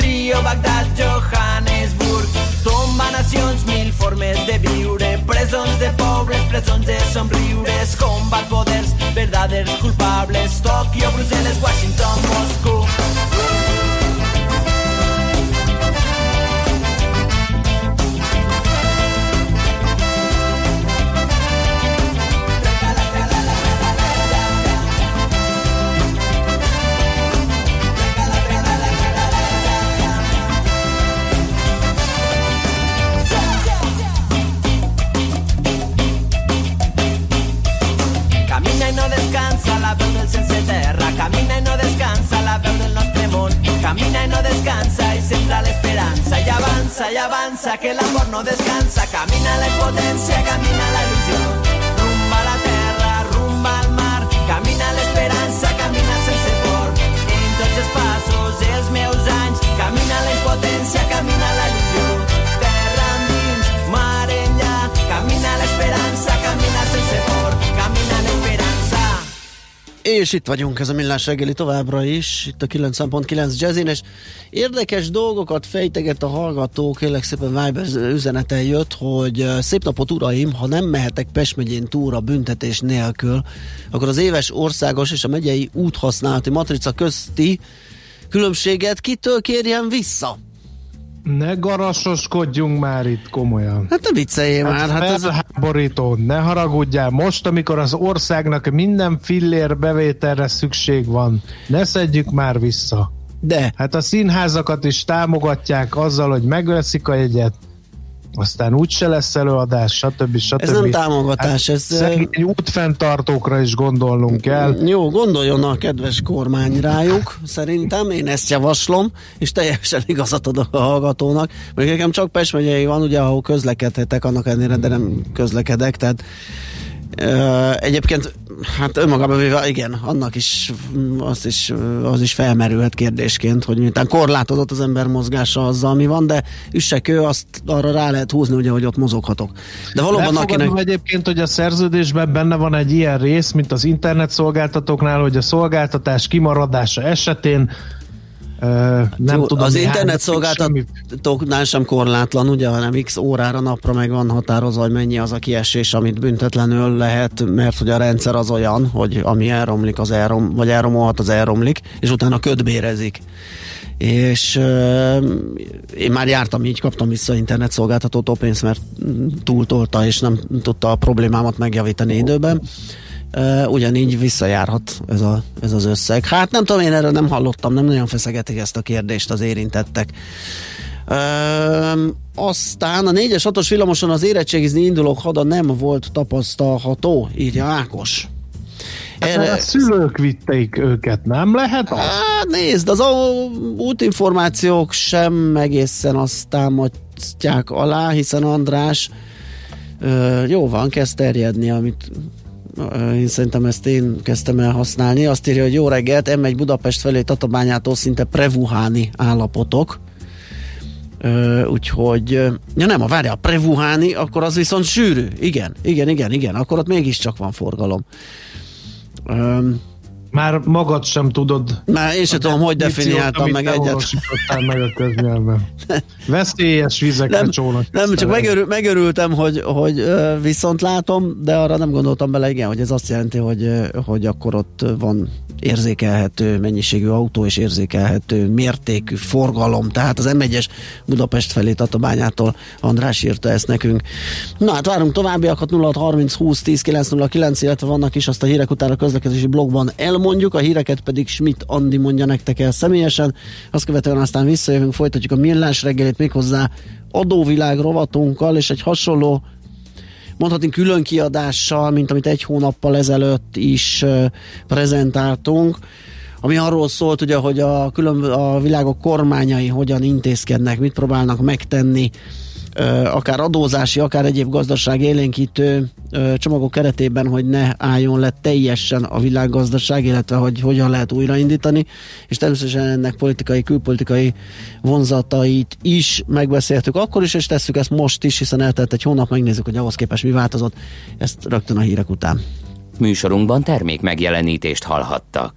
Rio, Bagdad, Johannesburg, tomba nacions, mil formes de viure, presons de pobles, presons de somriures, combat poders, verdaders culpables, Tòquio, Brussel·les, Washington, Moscou. Camina i no descansa la veu del nostre món. Camina i no descansa i sembra l'esperança. I avança, que l'amor no descansa. Camina la impotència, camina la il·lusió. Rumba la terra, rumba al mar. Camina l'esperança, camina sense por. En tots els passos, els meus anys. Camina la impotència, camina la il·lusió. Terra endins, mar enllà. Camina l'esperança, camina sense por. Camina l'esperança. És itt vagyunk, ez a Millás reggeli továbbra is, itt a 9.9 Jazzin, és érdekes dolgokat fejteget a hallgató, kérlek szépen Viber üzeneten jött, hogy szép napot uraim, ha nem mehetek Pest megyén túra büntetés nélkül, akkor az éves országos és a megyei úthasználati matrica közti különbséget kitől kérjen vissza? Ne garasoskodjunk már itt komolyan. Hát ne vicceljél már. Hát felháborító, ne haragudjál. Most, amikor az országnak minden fillér bevételre szükség van, ne szedjük már vissza. De. Hát a színházakat is támogatják azzal, hogy megveszik a jegyet, aztán úgyse lesz előadás, stb. Ez nem támogatás. Hát, szegény útfenntartókra is gondolnunk kell. Jó, gondoljon a kedves kormány rájuk, szerintem, én ezt javaslom, és teljesen igazat adok a hallgatónak. Még nekem csak Pest megyei van, ugye, ahol közlekedhetek, annak ellenére, de nem közlekedek, tehát Egyébként, hát önmagában véve, igen, annak is az is felmerülhet kérdésként, hogy miután korlátozott az ember mozgása azzal, ami van, de üssekő, azt arra rá lehet húzni, ugye, hogy ott mozoghatok. De valóban akinek... egyébként, hogy a szerződésben benne van egy ilyen rész, mint az internetszolgáltatóknál, hogy a szolgáltatás kimaradása esetén nem tudom, az internetszolgáltatóknál sem korlátlan, ugye, hanem x órára, napra meg van határozva, hogy mennyi az a kiesés, amit büntetlenül lehet, mert hogy a rendszer az olyan, hogy ami elromlik, az elromolhat, az elromlik, és utána ködbérezik. És én már jártam így, kaptam vissza internetszolgáltatótól pénzt, mert túltolta, és nem tudta a problémámat megjavítani időben. Ugyanígy visszajárhat ez az összeg. Hát nem tudom, én erről nem hallottam, nem nagyon feszegetik ezt a kérdést az érintettek. Aztán a 4-es 6-os villamoson az érettségizni indulók hada nem volt tapasztalható, írja Ákos. Erre... a szülők vitték őket, nem lehet az? Hát nézd, az útinformációk sem egészen azt támasztják alá, hiszen András jó van, kezd terjedni, amit én szerintem ezt én kezdtem el használni. Azt írja, hogy jó reggelt, M1 Budapest felé Tatabányától szinte prevuháni állapotok. Úgyhogy, ja nem, várja, a prevuháni, akkor az viszont sűrű. Igen, akkor ott mégiscsak van forgalom. Már magad sem tudod. Már én sem tudom, hogy definiáltam meg egyet. Meg a köznyelben. Veszélyes vizekre csónak. Nem, csak megörültem, hogy viszont látom, de arra nem gondoltam bele, igen, hogy ez azt jelenti, hogy akkor ott van érzékelhető mennyiségű autó és érzékelhető mértékű forgalom. Tehát az M1-es Budapest felé Tatabányától András írta ezt nekünk. Na hát várunk továbbiakat 0630 20 10 909, illetve vannak is, azt a hírek után a közlekedési blogban elmondjuk, a híreket pedig Schmidt Andi mondja nektek el személyesen, azt követően aztán visszajövünk, folytatjuk a millás reggelét méghozzá adóvilág rovatunkkal, és egy hasonló, mondhatni külön kiadással, mint amit egy hónappal ezelőtt is prezentáltunk, ami arról szólt, ugye, hogy a világok kormányai hogyan intézkednek, mit próbálnak megtenni, akár adózási, akár egyéb gazdaság élénkítő csomagok keretében, hogy ne álljon le teljesen a világgazdaság, illetve hogy hogyan lehet újraindítani, és természetesen ennek politikai, külpolitikai vonzatait is megbeszéltük akkor is, és tesszük ezt most is, hiszen eltelt egy hónap, megnézzük, hogy ahhoz képest mi változott, ezt rögtön a hírek után. Műsorunkban termék megjelenítést hallhattak.